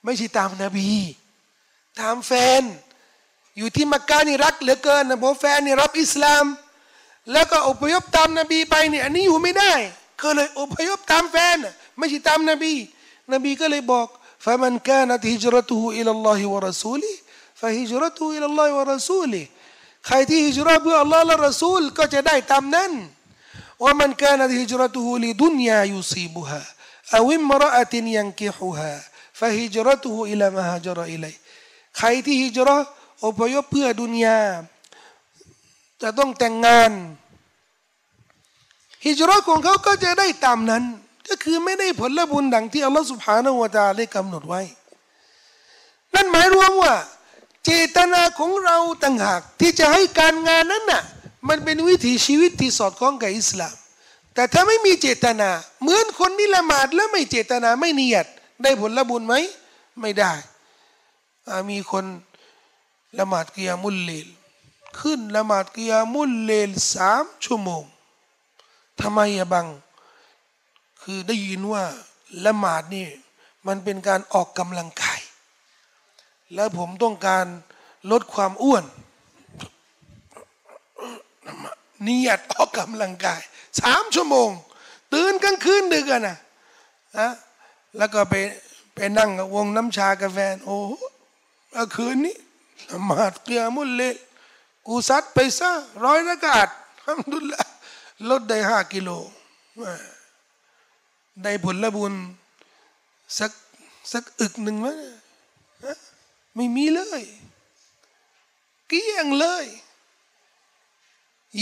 ไม่ใช่ตามนบีตามแฟนอยู่ที่มักกะนี่รักเหลือเกินนะเพราะแฟนนี่รับอิสลามแล้วก็อพยพตามนบีไปเนี่ยอันนี้อยู่ไม่ได้ก็เลยอพยพตามแฟนไม่ใช่ตามนบีนบีก็เลยบอก فمن كانت هجرته إلى الله ورسوله فهجرته إلى الله ورسوله ใครที่ฮิจเราะห์เพื่ออัลลอฮ์และรอซูลก็จะได้ตามนั้น ومن كانت هجرته لدنيا يصيبها أو امرأة ينكحها فهجرته إلى ما هاجر إليه ใครที่ฮิจเราะห์อพยพเพื่อดุนยาจะต้องแต่งงานฮิจเราะห์ของเขาก็จะได้ตามนั้นก็คือไม่ได้ผลบุญดังที่อัลลอฮฺซุบฮานะฮูวะตะอาลาได้กำหนดไว้นั่นหมายรวมว่าเจตนาของเราต่างหากที่จะให้การงานนั้นน่ะมันเป็นวิถีชีวิตที่สอดคล้องกับอิสลามแต่ถ้าไม่มีเจตนาเหมือนคนที่ละหมาดแล้วไม่เจตนาไม่เนียดได้ผลบุญไหมไม่ได้มีคนละหมาดกิยามุลเลลขึ้นละหมาดกิยามุลเลลสามชั่วโมงทำไมอะบังคือได้ยินว่าละหมาดนี่มันเป็นการออกกำลังกายแล้วผมต้องการลดความอ้วนนิยตออกกำลังกายสามชั่วโมงตื่นกลางคืนดึกอะนะนะแล้วก็ไปไปนั่งกับวงน้ำชากาแฟโอ้เมื่อคืนนี้ละหมาดกิยามุลเลลกูซัดไปซะร้อยละกาดอัลฮัมดุลิลละห์ลดได้ห้ากิโลได้ผลบุญสักสักอึกหนึ่งมั้ยไม่มีเลยเกลี้ยงเลย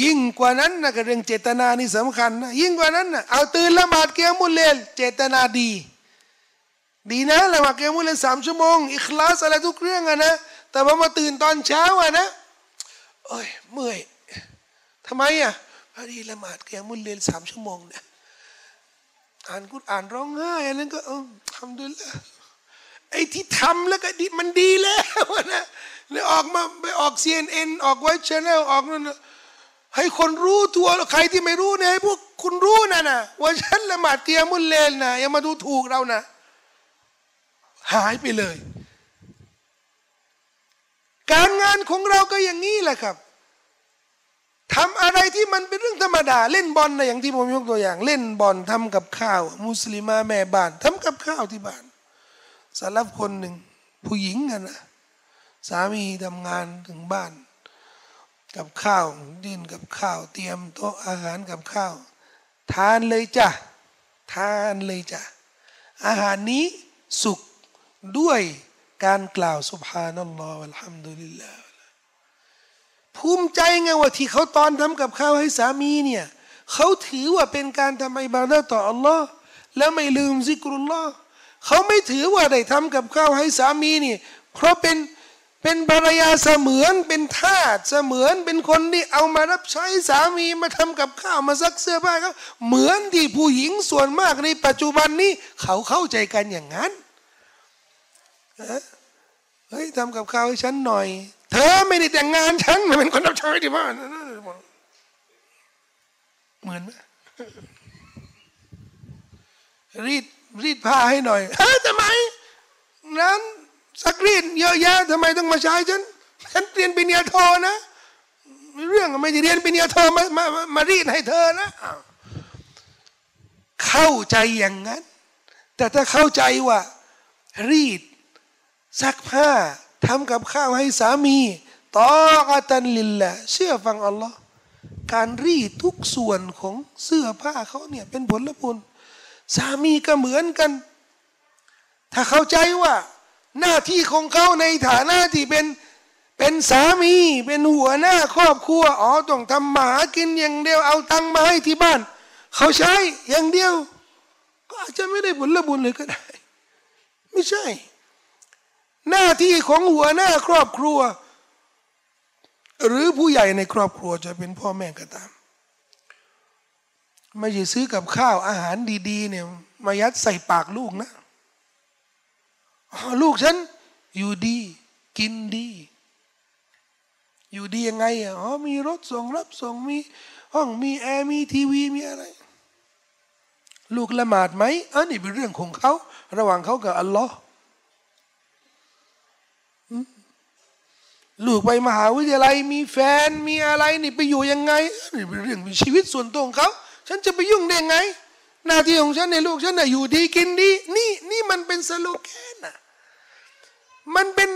ยิ่งกว่านั้นนะเรื่องเจตนานี่สำคัญนะยิ่งกว่านั้นนะเอาตื่นละหมาดกิยามุลเลลเจตนาดีดีนะละหมาดกิยามุลเลลสามชั่วโมงอิคลาสอะไรทุกเรื่องอะนะแต่พอมาตื่นตอนเช้าอะนะโอ้ยเมื่อยทำไมอ่ะพอดีละหมาดกิยามุลเลลสามชั่วโมงเนี่ย อ่านกุรอานร้องไห้อันนั้นก็ทำด้วยแล้วไอ้ที่ทำแล้วก็ดีมันดีแล้วนะเลยออกมาไปออก ซี เอ็น เอ็น ออกไวท์ชาแนลออกนั่นให้คนรู้ทัวร์ใครที่ไม่รู้เนี่ยให้พวกคุณรู้นะนะว่าฉันละหมาดเกียมุลเลนนะอย่ามาดูถูกเรานะหายไปเลยการงานของเราก็อย่างนี้แหละครับทำอะไรที่มันเป็นเรื่องธรรมดาเล่นบอลนะอย่างที่ผมยกตัวอย่างเล่นบอลทำกับข้าวมุสลิมาแม่บ้านทำกับข้าวที่บ้านสารพัดคนหนึ่งผู้หญิงกันนะสามีทำงานถึงบ้านกับข้าวดิ้นกับข้าวเตรียมโต๊ะอาหารกับข้าวทานเลยจ้ะทานเลยจ้ะอาหารนี้สุกด้วยการกล่าวซุบฮานัลลอฮฺอัลฮัมดุลิลลาห์ภูมิใจไงว่าที่เขาตอนทำกับข้าวให้สามีเนี่ยเขาถือว่าเป็นการทำอิบาดะห์ต่ออัลลอฮ์แล้วไม่ลืมซิกรุลลอฮ์เขาไม่ถือว่าได้ทำกับข้าวให้สามีนี่เพราะเป็นเป็นภรรยาเสมือนเป็นทาสเสมือนเป็นคนที่เอามารับใช้สามีมาทำกับข้าวมาซักเสื้อผ้าเขาเหมือนที่ผู้หญิงส่วนมากในปัจจุบันนี้เขาเข้าใจกันอย่างนั้นเฮ้ยทำกับข้าวให้ฉันหน่อยเธอไม่ได้แต่งงานฉันมันเป็นคนรับใช้ที่บ้านเหมือนไหมรีดรีดผ้าให้หน่อยเฮ้ยทำไมร้านซักรีดเยอะแยะทำไมต้องมาใช้ฉันฉันเรียนปริญญาโทนะเรื่องไม่ได้เรียนปริญญาโทมามามารีดให้เธอนะเข้าใจอย่างนั้นแต่ถ้าเข้าใจว่ารีดซักผ้าทำกับข้าวให้สามีตอกตันลิลละเชื่อฟังอัลลอฮ์การรีดทุกส่วนของเสื้อผ้าเขาเนี่ยเป็นผลบุญสามีก็เหมือนกันถ้าเข้าใจว่าหน้าที่ของเขาในฐานะที่เป็นเป็นสามีเป็นหัวหน้าครอบครัวอ๋อต้องทำมาหากินอย่างเดียวเอาตังมาให้ที่บ้านเขาใช้อย่างเดียวก็อาจจะไม่ได้ผลบุญเลยก็ได้ไม่ใช่หน้าที่ของหัวหน้าครอบครัวหรือผู้ใหญ่ในครอบครัวจะเป็นพ่อแม่ก็ตามไม่ใช่ซื้อกับข้าวอาหารดีๆเนี่ยมายัดใส่ปากลูกนะลูกฉันอยู่ดีกินดีอยู่ดียังไงอ่ะอ๋อมีรถส่งรับส่งมีห้องมีแอร์มีทีวีมีอะไรลูกละหมาดไหมอันนี้เป็นเรื่องของเขาระหว่างเขากับอัลลอฮ์ลูกไปมหาวิทยาลัยมีแฟนมีอะไรนี่ไปอยู่ยังไงนี่เป็นเรื่องเป็นชีวิตส่วนตัวของเขาฉันจะไปยุ่งได้ไงหน้าที่ของฉันในลูกฉันน่ะอยู่ดีกินดีนี่นี่มันเป็นสโลแกนน่ะมันเป็น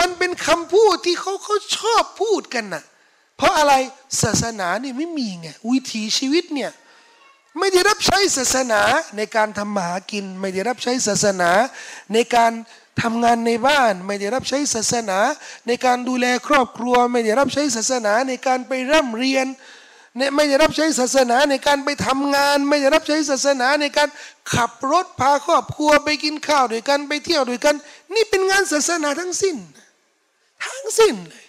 มันเป็นคำพูดที่เขาเขาชอบพูดกันน่ะเพราะอะไรศาสนานี่ไม่มีไงวิถีชีวิตเนี่ยไม่ได้รับใช้ศาสนาในการทำมาหากินไม่ได้รับใช้ศาสนาในการทำงานในบ้านไม่ได้รับใช้ศาสนาในการดูแลครอบครัวไม่ได้รับใช้ศาสนาในการไปร่ำเรียนไม่ได้รับใช้ศาสนาในการไปทำงานไม่ได้รับใช้ศาสนาในการขับรถพาครอบครัวไปกินข้าวด้วยกันไปเที่ยวด้วยกันนี่เป็นงานศาสนาทั้งสิ้นทั้งสิ้นเลย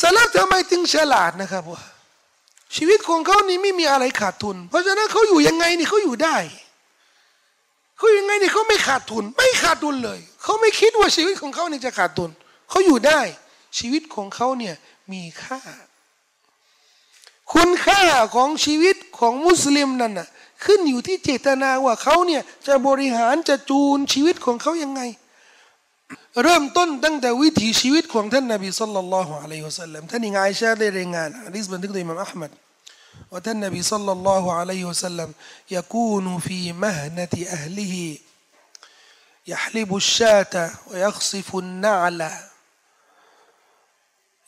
สลับทำไมถึงฉลาดนะครับว่าชีวิตของเขานี่ไม่มีอะไรขาดทุนเพราะฉะนั้นเขาอยู่ยังไงนี่เขาอยู่ได้เขายังไงนี่เขาไม่ขาดทุนไม่ขาดทุนเลยเขาไม่คิดว่าชีวิตของเขาเนี่ยจะขาดทุนเขาอยู่ได้ชีวิตของเขาเนี่ยมีค่าคุณค่าของชีวิตของมุสลิมนั่นน่ะขึ้นอยู่ที่เจตนาว่าเขาเนี่ยจะบริหารจะจูนชีวิตของเขายังไงเริ่มต้นตั้งแต่วิถีชีวิตของท่านนบีศ็อลลัลลอฮุอะลัยฮิวะซัลลัมท่านอิงอาอิชะฮ์ได้รายงานหะดีษบันทึกโดยอิหม่ามอัลมัดว่าท่านนบีศ็อลลัลลอฮุอะลัยฮิวะซัลลัมยะกูนูฟีมะฮนะติอะฮลิฮิยะห์ลิบุชชาตะวะยัฆซิฟุนนะอละ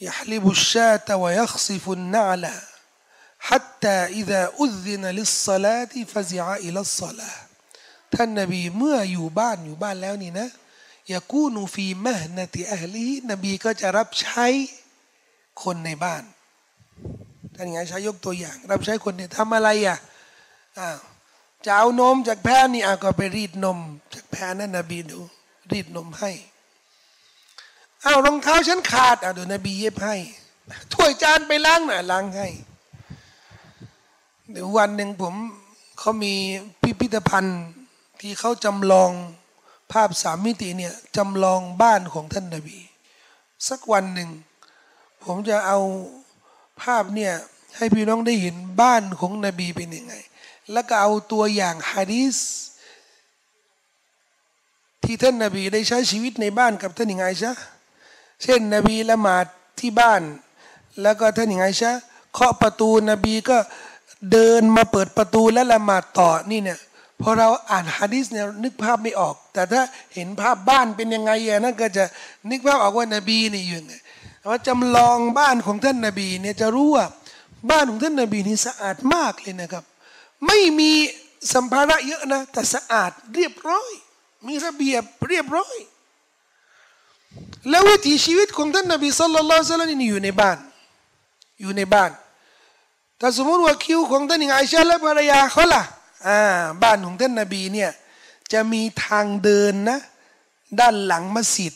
ยะห์ลิบุชชาตะวะยัฆซิฟุนนะอละ حتى إذا أذن للصلاة فزع إلى الصلاة ท่านนบีเมื่ออยู่บ้านอยู่บ้านแล้วนี่นะยากูนูฟีมะฮนะติอะฮลีนบีก็จะรับใช้คนในบ้านท่านไงใช้ยกตัวอย่างรับใช้คนเนี่ยทำอะไรอ่ะอ้าวจะเอานมจากแพะนี่อ่ะก็ไปรีดนมจากแพะนั่นนบีดูรีดนมให้อ้าวรองเท้าฉันขาดอ่ะเดี๋ยวนบีเย็บให้ถ้วยจานไปล้างหน่อยล้างให้ เดี๋ยววันหนึ่งผมเขามีพิพิธภัณฑ์ที่เขาจำลองภาพสามมิติเนี่ยจำลองบ้านของท่านนบีสักวันหนึ่งผมจะเอาภาพเนี่ยให้พี่น้องได้เห็นบ้านของนบีเป็นยังไงแล้วก็เอาตัวอย่างฮะดีษที่ท่านนบีได้ใช้ชีวิตในบ้านกับท่านหญิงไอชะห์เช่นนบีละหมาดที่บ้านแล้วก็ท่านหญิงไอชะห์เคาะประตูนบีก็เดินมาเปิดประตูและละหมาดต่อนี่เนี่ยพอเราอ่านฮะดีษเนี่ยนึกภาพไม่ออกแต่ถ้าเห็นภาพบ้านเป็นยังไงอ่ะนั่นก็จะนึกภาพออกว่านบีนี่อยู่ไงว่าจำลองบ้านของท่านนบีเนี่ยจะรู้ว่าบ้านของท่านนบีนี่สะอาดมากเลยนะครับไม่มีสัมภาระเยอะนะแต่สะอาดเรียบร้อยมีระเบียบเรียบร้อยแล้ววิถีชีวิตของท่านนบีศ็อลลัลลอฮุอะลัยฮิวะซัลลัมนี่อยู่ในบ้านอยู่ในบ้านถ้าสมมติว่าคิวของท่านหญิงไอชะห์และภรรยาเขาล่ะอ่าบ้านของท่านนบีเนี่ยจะมีทางเดินนะด้านหลังมัสยิด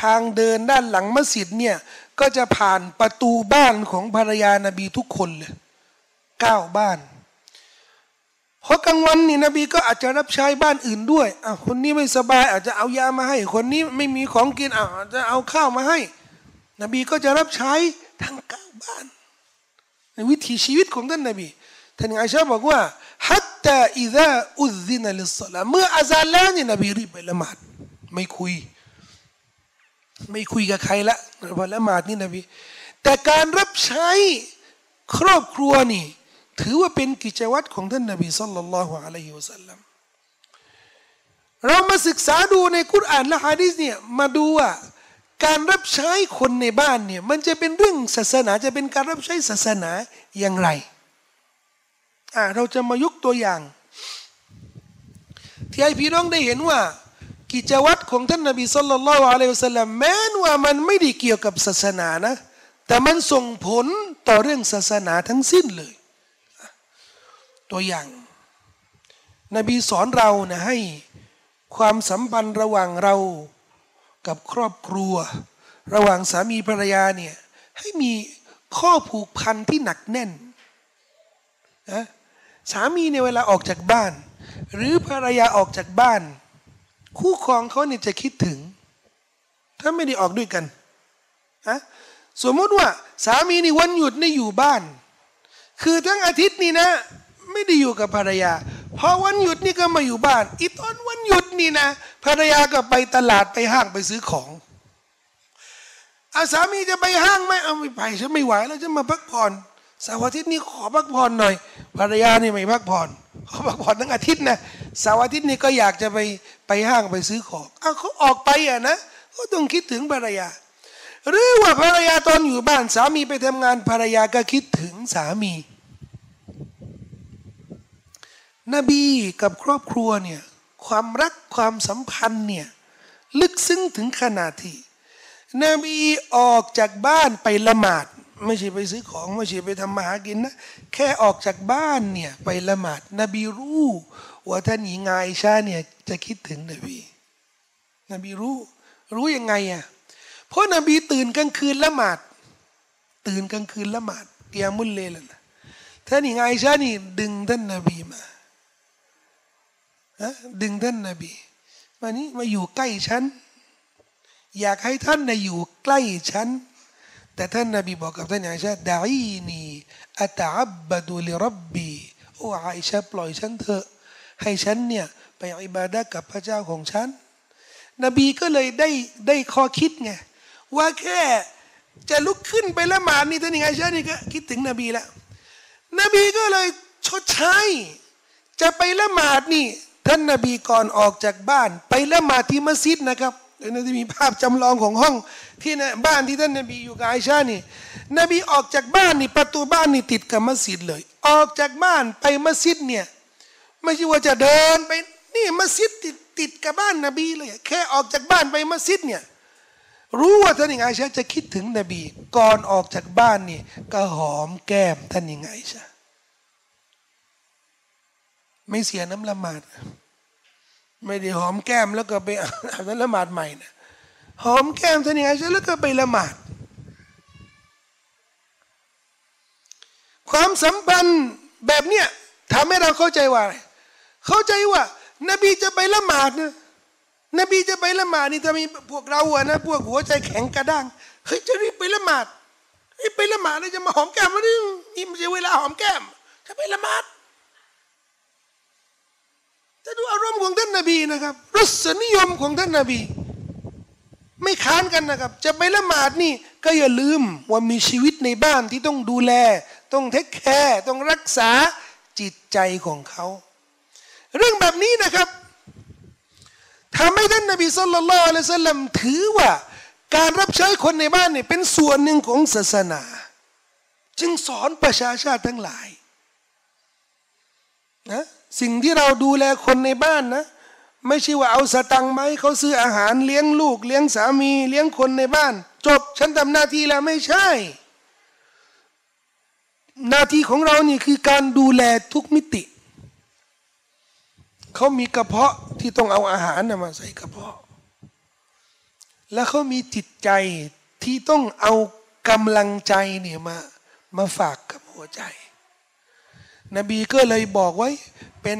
ทางเดินด้านหลังมัสยิดเนี่ยก็จะผ่านประตูบ้านของภรรยานบีทุกคนเลยเก้าบ้านเพราะกลางวันนี่นบีก็อาจจะรับใช้บ้านอื่นด้วยอ่ะคนนี้ไม่สบายอาจจะเอายามาให้คนนี้ไม่มีของกินอาจจะเอาข้าวมาให้นบีก็จะรับใช้ทั้งเก้าบ้านในวิถีชีวิตของท่านนบีท่านอาอิชะห์บอกว่าฮัตตาอิซาอุซซินะลิศศอลาเมื่ออาซานแล้วนี่นบีรีบไปละหมาดไม่คุยไม่คุยกับใครละเพราะละหมาดนี่นบีแต่การรับใช้ครอบครัวนี่ถือว่าเป็นกิจวัตรของท่านนบีศ็อลลัลลอฮุอะลัยฮิวะซัลลัมเรามาศึกษาดูในกุรอานและหะดีษเนี่ยมาดูว่าการรับใช้คนในบ้านเนี่ยมันจะเป็นเรื่องศาสนาจะเป็นการรับใช้ศาสนาอย่างไรอ่าเราจะมายกตัวอย่างที่ให้พี่น้องได้เห็นว่ากิจวัตรของท่านนบีศ็อลลัลลอฮุอะลัยฮิวะซัลลัมแม้ว่ามันไม่ได้เกี่ยวกับศาสนานะแต่มันส่งผลต่อเรื่องศาสนาทั้งสิ้นเลยตัวอย่างนบีสอนเรานะให้ความสัมพันธ์ระหว่างเรากับครอบครัวระหว่างสามีภรรยาเนี่ยให้มีข้อผูกพันที่หนักแน่นนะสามีในเวลาออกจากบ้านหรือภรรยาออกจากบ้านคู่ครองเขาเนี่ยจะคิดถึงถ้าไม่ได้ออกด้วยกันนะสมมติว่าสามีในวันหยุดนี่อยู่บ้านคือทั้งอาทิตย์นี่นะไม่ได้อยู่กับภรรยาพอวันหยุดนี่ก็มาอยู่บ้านอีตอนวันหยุดนี่นะภรรยาก็ไปตลาดไปห้างไปซื้อของอาสามีจะไปห้างไหมเอาไม่ไปฉันไม่ไหวแล้วจะมาพักผ่อนเสาร์อาทิตย์นี่ขอพักผ่อนหน่อยภรรยานี่ไม่พักผ่อนขอพักผ่อนทั้งอาทิตย์นะเสาร์อาทิตย์นี่ก็อยากจะไปไปห้างไปซื้อของเอาเขาออกไปอ่ะนะก็ต้องคิดถึงภรรยาหรือว่าภรรยาตอนอยู่บ้านสามีไปทำงานภรรยาก็คิดถึงสามีนบีกับครอบครัวเนี่ยความรักความสัมพันธ์เนี่ยลึกซึ้งถึงขนาดที่นบีออกจากบ้านไปละหมาดไม่ใช่ไปซื้อของไม่ใช่ไปทำมาหากินนะแค่ออกจากบ้านเนี่ยไปละหมาดนบีรู้ว่าท่านหญิงไอชาเนี่ยจะคิดถึงนบีนบีรู้รู้ยังไงอ่ะเพราะนบีตื่นกลางคืนละหมาดตื่นกลางคืนละหมาดเตียมุลเลลนะท่านหญิงไอชานี่ดึงท่านนบีมาดึงท่านนบีมานี้มาอยู่ใกล้ฉันอยากให้ท่านนะอยู่ใกล้ฉันแต่ท่านนบีบอกกับท่านอาอิชะห์ดะอีนีอะตะอับบะดุลิรับบีโอ้อาอิชะห์ปล่อยฉันเถอะให้ฉันเนี่ยไปอิบาดะห์กับพระเจ้าของฉันนบีก็เลยได้ได้ข้อคิดไงว่าแค่จะลุกขึ้นไปละหมาดนี่ท่านอาอิชะห์นี่ก็คิดถึงนบีแล้วนบีก็เลยชดใช้จะไปละหมาดนี่ท่านนบีก่อนออกจากบ้านไปละหมาดที่มัสยิดนะครับเดี๋ยวจะมีภาพจำลองของห้องที่บ้านที่ท่านนบีอยู่กับไอชานี่นบีออกจากบ้านนี่ประตูบ้านนี่ติดกับมัสยิดเลยออกจากบ้านไปมัสยิดเนี่ยไม่ใช่ว่าจะเดินไปนี่มัสยิดติดติดกับบ้านนบีเลยแค่ออกจากบ้านไปมัสยิดเนี่ยรู้ว่าท่านหญิงไอชาจะคิดถึงนบีก่อนออกจากบ้านนี่ก็หอมแก้มท่านหญิงไอชาไม่เสียน้ำละหมาดไม่ได้หอมแก้มแล้วก็ไปอาบน้ำละหมาดใหม่นะหอมแก้มท่านยังไงใช่แล้วก็ไปละหมาดความสัมพันธ์ แบบเนี้ยทำให้เราเข้าใจว่าอะไรเข้าใจว่านบีจะไปละหมาดนะนบีจะไปละหมาดนี่จะมีพวกเราอะนะพวกหัวใจแข็งกระด้างเฮ้ยจะรีบไปละหมาดรีบไปละหมาดแล้วจะมาหอมแก้มวันนี้นี่ไม่ใช่เวลาหอมแก้มจะไปละหมาดจะดูอารมณ์ของท่านนบีนะครับรสนิยมของท่านนบีไม่ค้านกันนะครับจะไปละหมาดนี่ก็อย่าลืมว่ามีชีวิตในบ้านที่ต้องดูแลต้องเทคแคร์ต้องรักษาจิตใจของเขาเรื่องแบบนี้นะครับทำให้ท่านนบีศ็อลลัลลอฮุอะลัยฮิวะซัลลัมถือว่าการรับใช้คนในบ้านเนี่ยเป็นส่วนหนึ่งของศาสนาจึงสอนประชาชาติทั้งหลายนะสิ่งที่เราดูแลคนในบ้านนะไม่ใช่ว่าเอาสตังค์ไหมเขาซื้ออาหารเลี้ยงลูกเลี้ยงสามีเลี้ยงคนในบ้านจบฉันทำหน้าที่แล้วไม่ใช่หน้าที่ของเรานี่คือการดูแลทุกมิติเขามีกระเพาะที่ต้องเอาอาหารมาใส่กระเพาะและเขามีจิตใจที่ต้องเอากำลังใจเนี่ยมามาฝากกับหัวใจนบีก็เลยบอกไว้เป็น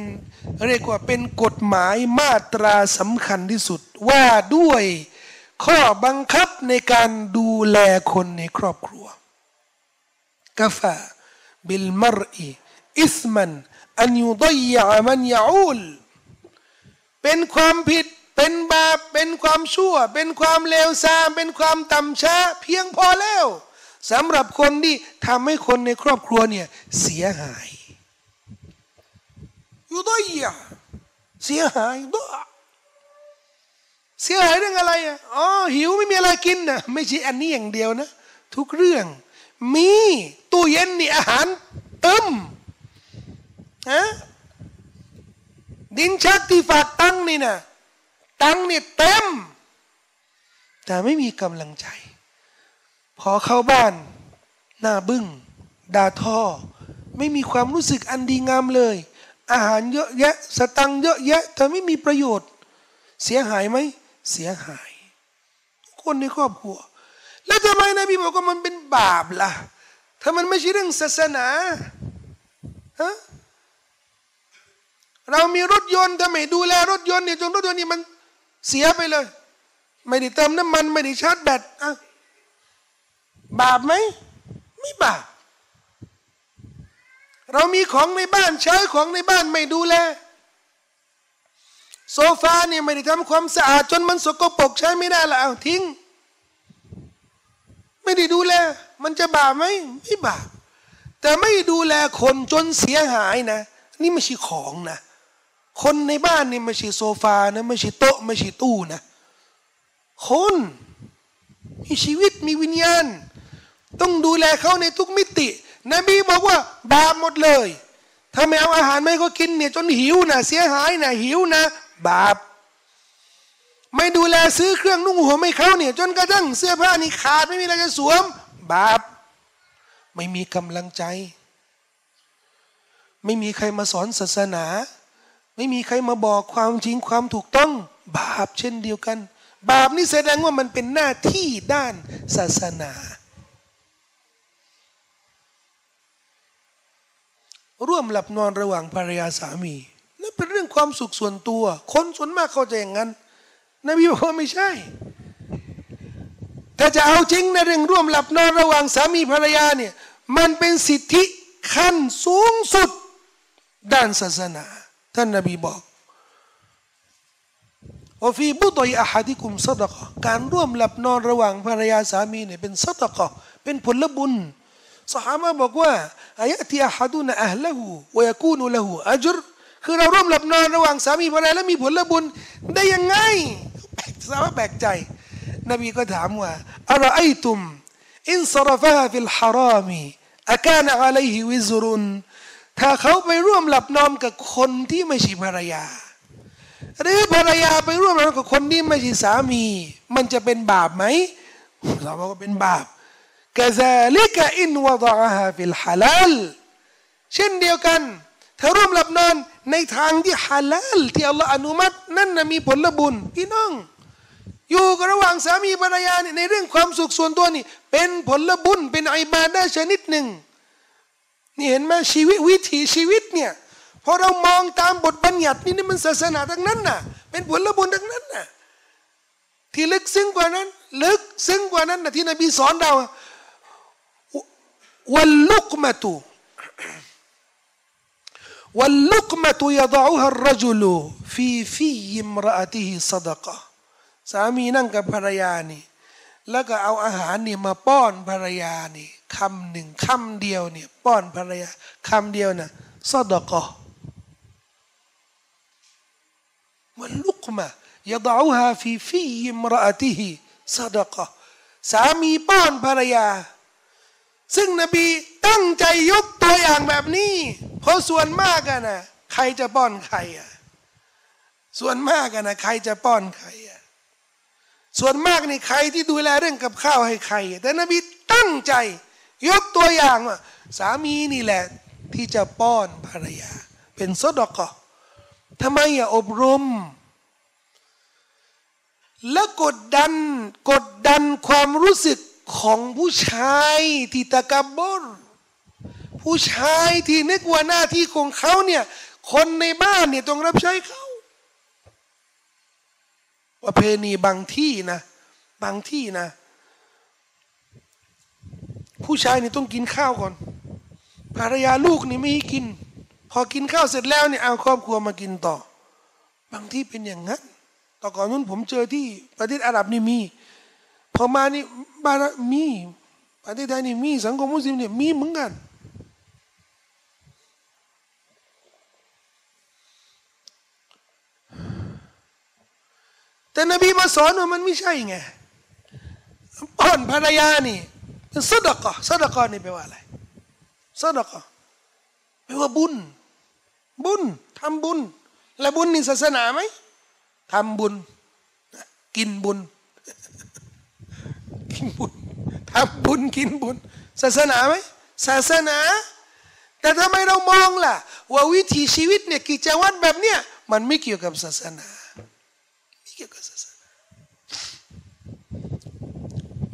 เรียกว่าเป็นกฎหมายมาตราสำคัญที่สุดว่าด้วยข้อบังคับในการดูแลคนในครอบครัวกะฟาบิลมรอีอิสมันอันยุดยะมันยะอูลเป็นความผิดเป็นบาปเป็นความชั่วเป็นความเลวทรามเป็นความต่ำช้าเพียงพอแล้วสำหรับคนที่ทำให้คนในครอบครัวเนี่ยเสียหายยุดยะเสียหายดะเสียหายเรื่องอะไรอ่ะอ๋อหิวไม่มีอะไรกินนะไม่ใช่อันนี้อย่างเดียวนะทุกเรื่องมีตู้เย็นนี่อาหารเติมฮะดินชักที่ฝากตังนี่นะตังนี่เต็มแต่ไม่มีกำลังใจพอเข้าบ้านหน้าบึ้งด่าท่อไม่มีความรู้สึกอันดีงามเลยอาหารเยอะแยะสตังเยอะแยะแต่ไม่มีประโยชน์เสียหายไหมเสียหายคนในครอบครัวแล้วทำไมนบีบอกว่ามันเป็นบาปล่ะถ้ามันไม่ใช่เรื่องศาสนาฮะเรามีรถยนต์ทำไมดูแลรถยนต์เนี่ยจนรถยนต์นี่มันเสียไปเลยไม่ได้เติมน้ำมันไม่ได้ชาร์จแบตอ่ะบาปไหมไม่บาปเรามีของในบ้านใช้ของในบ้านไม่ดูแลโซฟาเนี่ยไม่ได้ทำความสะอาดจนมันสกปรกใช้ไม่ได้ละเอาทิ้งไม่ได้ดูแลมันจะบาปไหมไม่บาปแต่ไม่ดูแลคนจนเสียหายนะนี่ไม่ใช่ของนะคนในบ้านนี่ไม่ใช่โซฟานะไม่ใช่โต๊ะไม่ใช่ตู้นะคนมีชีวิตมีวิญญาณต้องดูแลเขาในทุกมิตินบีบอกว่าบาปหมดเลยถ้าไม่เอาอาหารไม่ก็กินเนี่ยจนหิวนะเสียหายนะหิวนะบาปไม่ดูแลซื้อเครื่องนุ่งห่มให้เขาเนี่ยจนกระทั่งเสื้อผ้านี่ขาดไม่มีอะไรจะสวมบาปไม่มีกำลังใจไม่มีใครมาสอนศาสนาไม่มีใครมาบอกความจริงความถูกต้องบาปเช่นเดียวกันบาปนี่แสดงว่ามันเป็นหน้าที่ด้านศาสนาร่วมหลับนอนระหว่างภรรยาสามีนั่นเป็นเรื่องความสุขส่วนตัวคนส่วนมากเข้าใจอย่างนั้นนบีบอกว่าไม่ใช่ถ้าจะเอาจริงนะเรื่องร่วมหลับนอนระหว่างสามีภรรยาเนี่ยมันเป็นสิทธิขั้นสูงสุดด้านศาสนาท่านนบีบอกว่าฟีบุฏอยอะฮัดิกุมซะดะกะการร่วมหลับนอนระหว่างภรรยาสามีเนี่ยเป็นซะดะกะเป็นผลบุญซอฮาบะบอกว่าอายะติอะฮัดุนะอะห์ละฮูวะยะกูนูละฮูอัจรคือเราร่วมหลับนอนระหว่างสามีภรรยาแล้วมีผลบุญได้ยังไงซะฮาบะแปลกใจนบีก็ถามว่าอะรออัยตุมอินซะรฟะฮาฟิลฮารอมีอาการอะไรหิวิซุรุนถ้าเขาไปร่วมหลับนอนกับคนที่ไม่ใช่ภรรยาหรือภรรยาไปร่วมหลับนอนกับคนที่ไม่ใช่สามีมันจะเป็นบาปไหมเราบอกว่าเป็นบาปกะซาลิกะอินวะฎออะฮาฟิลฮะลาลเช่นเดียวกันถ้าร่วมหลับนอนในทางที่ฮาลาลที่อัลลอฮฺอนุมัตินั่นนะมีผลบุญพี่น้องอยู่กันระหว่างสามีภรรยาในเรื่องความสุขส่วนตัวนี่เป็นผลบุญเป็นอิบาดะห์ชนิดหนึ่ง นี่เห็นไหมชีวิตวิถีชีวิตเนี่ยพอเรามองตามบทบัญญัตินี่นี่มันศาสนาทั้งนั้นน่ะเป็นผลบุญทั้งนั้นน่ะที่ลึกซึ้งกว่านั้นลึกซึ้งกว่านั้นนะที่นบีสอนเราวัลลุกมะตุวัลลุกมะตุยะดะอูฮะอัรจุลฟีฟีอิมรอะติฮิศอดะกะสามีนั่งกับภรรยานี่แล้วก็เอาอาหารนี่มาป้อนภรรยานี่คำหนึ่งคำเดียวเนี่ยป้อนภรรยาคำเดียวน่ะศอดะกะวัลลุกมะยะดะอูฮะฟีฟีอิมรอะติฮิศอดะกะสามีป้อนภรรยาซึ่งนบีตั้งใจยกตัวอย่างแบบนี้เพราะส่วนมากอะนะใครจะป้อนใครอะส่วนมากอะนะใครจะป้อนใครอะส่วนมากนี่ใครที่ดูแลเรื่องกับข้าวให้ใครแต่นบีตั้งใจยกตัวอย่างว่าสามีนี่แหละที่จะป้อนภรรยาเป็นซอดะกะห์ทำไมอะอบรมและกดดันกดดันความรู้สึกของผู้ชายที่ตะกับบรผู้ชายที่นึกว่าหน้าที่ของเขาเนี่ยคนในบ้านเนี่ยต้องรับใช้เขาประเพณีบางที่นะบางที่นะผู้ชายนี่ต้องกินข้าวก่อนภรรยาลูกนี่ไม่ให้กินพอกินข้าวเสร็จแล้วเนี่ยเอาครอบครัวมากินต่อบางที่เป็นอย่างนั้นแต่ก่อนนู้นผมเจอที่ประเทศอาหรับนี่มีพอมานี่บารามีประเทศไทยนี่มีสังคมมุสลิมเนี่ยมีเหมือนกันแต่นบีมาสอนว่ามันไม่ใช่ไงป้อนภรรยานี่เป็นซอดะกะห์ซอดะกะห์นี่แปลว่าอะไรซอดะกะห์แปลว่าบุญบุญทำบุญและบุญนี่ศาสนาไหมทำบุญกินบุญกินบุญทำบุญกินบุญศาสนาไหมศาสนาแต่ทำไมเรามองล่ะว่าวิถีชีวิตเนี่ยกิจวัตรแบบเนี้ยมันไม่เกี่ยวกับศาสนาไม่เกี่ยวกับศาสนา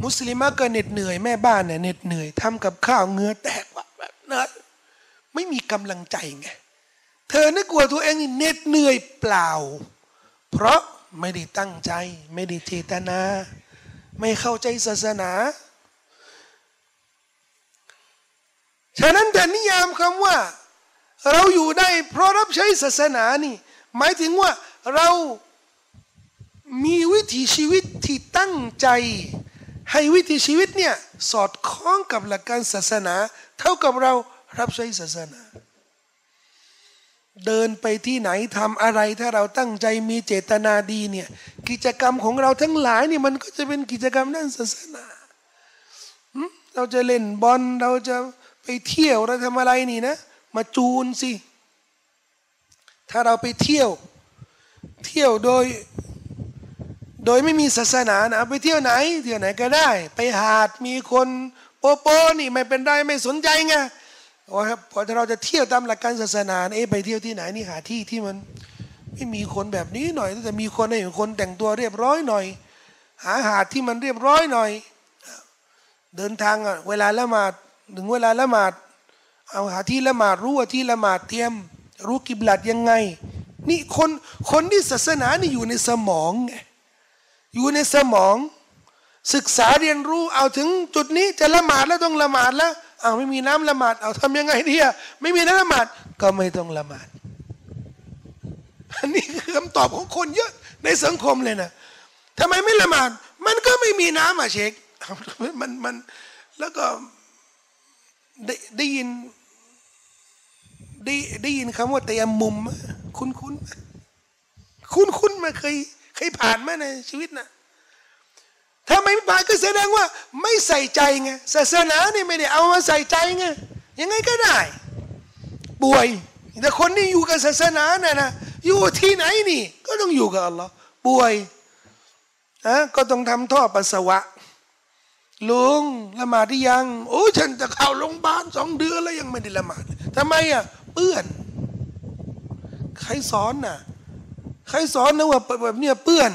มุสลิมก็เหน็ดเหนื่อยแม่บ้านเนี่ยเหน็ดเหนื่อยทำกับข้าวเงื้อแตกว่ะแบบนั้นไม่มีกำลังใจไงเธอนึกว่าตัวเองเหน็ดเหนื่อยเปล่าเพราะไม่ได้ตั้งใจไม่ได้เจตนาไม่เข้าใจศาสนาฉะนั้นแต่นิยามคำว่าเราอยู่ได้เพราะรับใช้ศาสนานี่หมายถึงว่าเรามีวิถีชีวิตที่ตั้งใจให้วิถีชีวิตเนี่ยสอดคล้องกับหลักการศาสนาเท่ากับเรารับใช้ศาสนาเดินไปที่ไหนทำอะไรถ้าเราตั้งใจมีเจตนาดีเนี่ยกิจกรรมของเราทั้งหลายเนี่ยมันก็จะเป็นกิจกรรมด้านศาสนาเราจะเล่นบอลเราจะไปเที่ยวเราทำอะไรนี่นะมาจูนสิถ้าเราไปเที่ยวเที่ยวโดยโดยไม่มีศาสนานะไปเที่ยวไหนเที่ยวไหนก็ได้ไปหาดมีคนโป๊ะโป๊ะนี่ไม่เป็นไรไม่สนใจไงว่าพอเราจะเที่ยวตามหลักการศาสนาเอ๊ะไปเที่ยวที่ไหนนี่หาที่ที่มันไม่มีคนแบบนี้หน่อยแต่มีคนให้คนแต่งตัวเรียบร้อยหน่อยหาหาดที่มันเรียบร้อยหน่อยเดินทางอ่ะเวลาละหมาดถึงเวลาละหมาดเอาหาที่ละหมาดรู้ว่าที่ละหมาดเตรียมรู้กิบลัดยังไงนี่คนคนที่ศาสนานี่อยู่ในสมองไงอยู่ในสมองศึกษาเรียนรู้เอาถึงจุดนี้จะละหมาดแล้วต้องละหมาดแล้วเอาไม่มีน้ำละหมาดเอาทำยังไงดีอะไม่มีน้ำละหมาดก็ไม่ต้องละหมาดอันนี้คือคำตอบของคนเยอะในสังคมเลยนะทำไมไม่ละหมาดมันก็ไม่มีน้ำอะเชคมันมันแล้วก็ได้ได้ยินได้ได้ยินคำว่าเตยมุมคุ้นคุ้นคุ้นคุ้นมาเคยเคยผ่านมาในชีวิตนะถ้าไม่ผ่านก็แสดงว่าไม่ใส่ใจไงศาสนาเนี่ยไม่ได้เอามาใส่ใจไงยังไงก็ได้ป่วยแต่คนที่อยู่กับศาสนาเนี่ยนะอยู่ที่ไหนนี่ก็ต้องอยู่กับอัลลอฮ์ป่วยนะก็ต้องทำท่อปัสสาวะลุงละหมาดหรือยังโอ้ฉันจะเข้าโรงพยาบาลสองเดือนแล้วยังไม่ได้ละหมาดทำไมอ่ะเปื้อนใครสอนน่ะใครสอนนะว่าแบบเนี้ยเปื้อน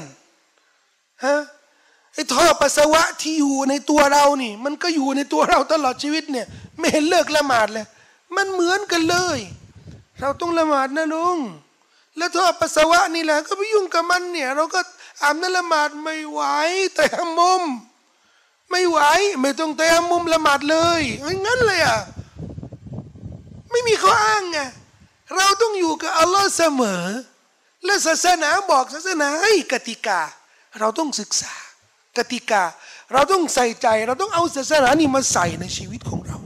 ฮะไอ้ท่อปัสสาวะที่อยู่ในตัวเรานี่มันก็อยู่ในตัวเราตลอดชีวิตเนี่ยไม่เห็นเลิกละหมาดเลย มันเหมือนกันเลยเราต้องละหมาดนะลุงแล้วท่อปัสสาวะนี่แหละก็ไปยุ่งกับมันเนี่ยเราก็อาบน้ำละหมาดไม่ไหวแต่ทำมุมไม่ไหวไม่ต้องแต่ทำมุมละหมาดเลยงั้นเลยอ่ะไม่มีข้ออ้างไงเราต้องอยู่กับอัลลอฮ์เสมอและศาสนาบอกศาสนาให้กติกาเราต้องศึกษากติกาเราต้องใส่ใจเราต้องเอาศาสนานี่มาใส่ในชีวิตของเรา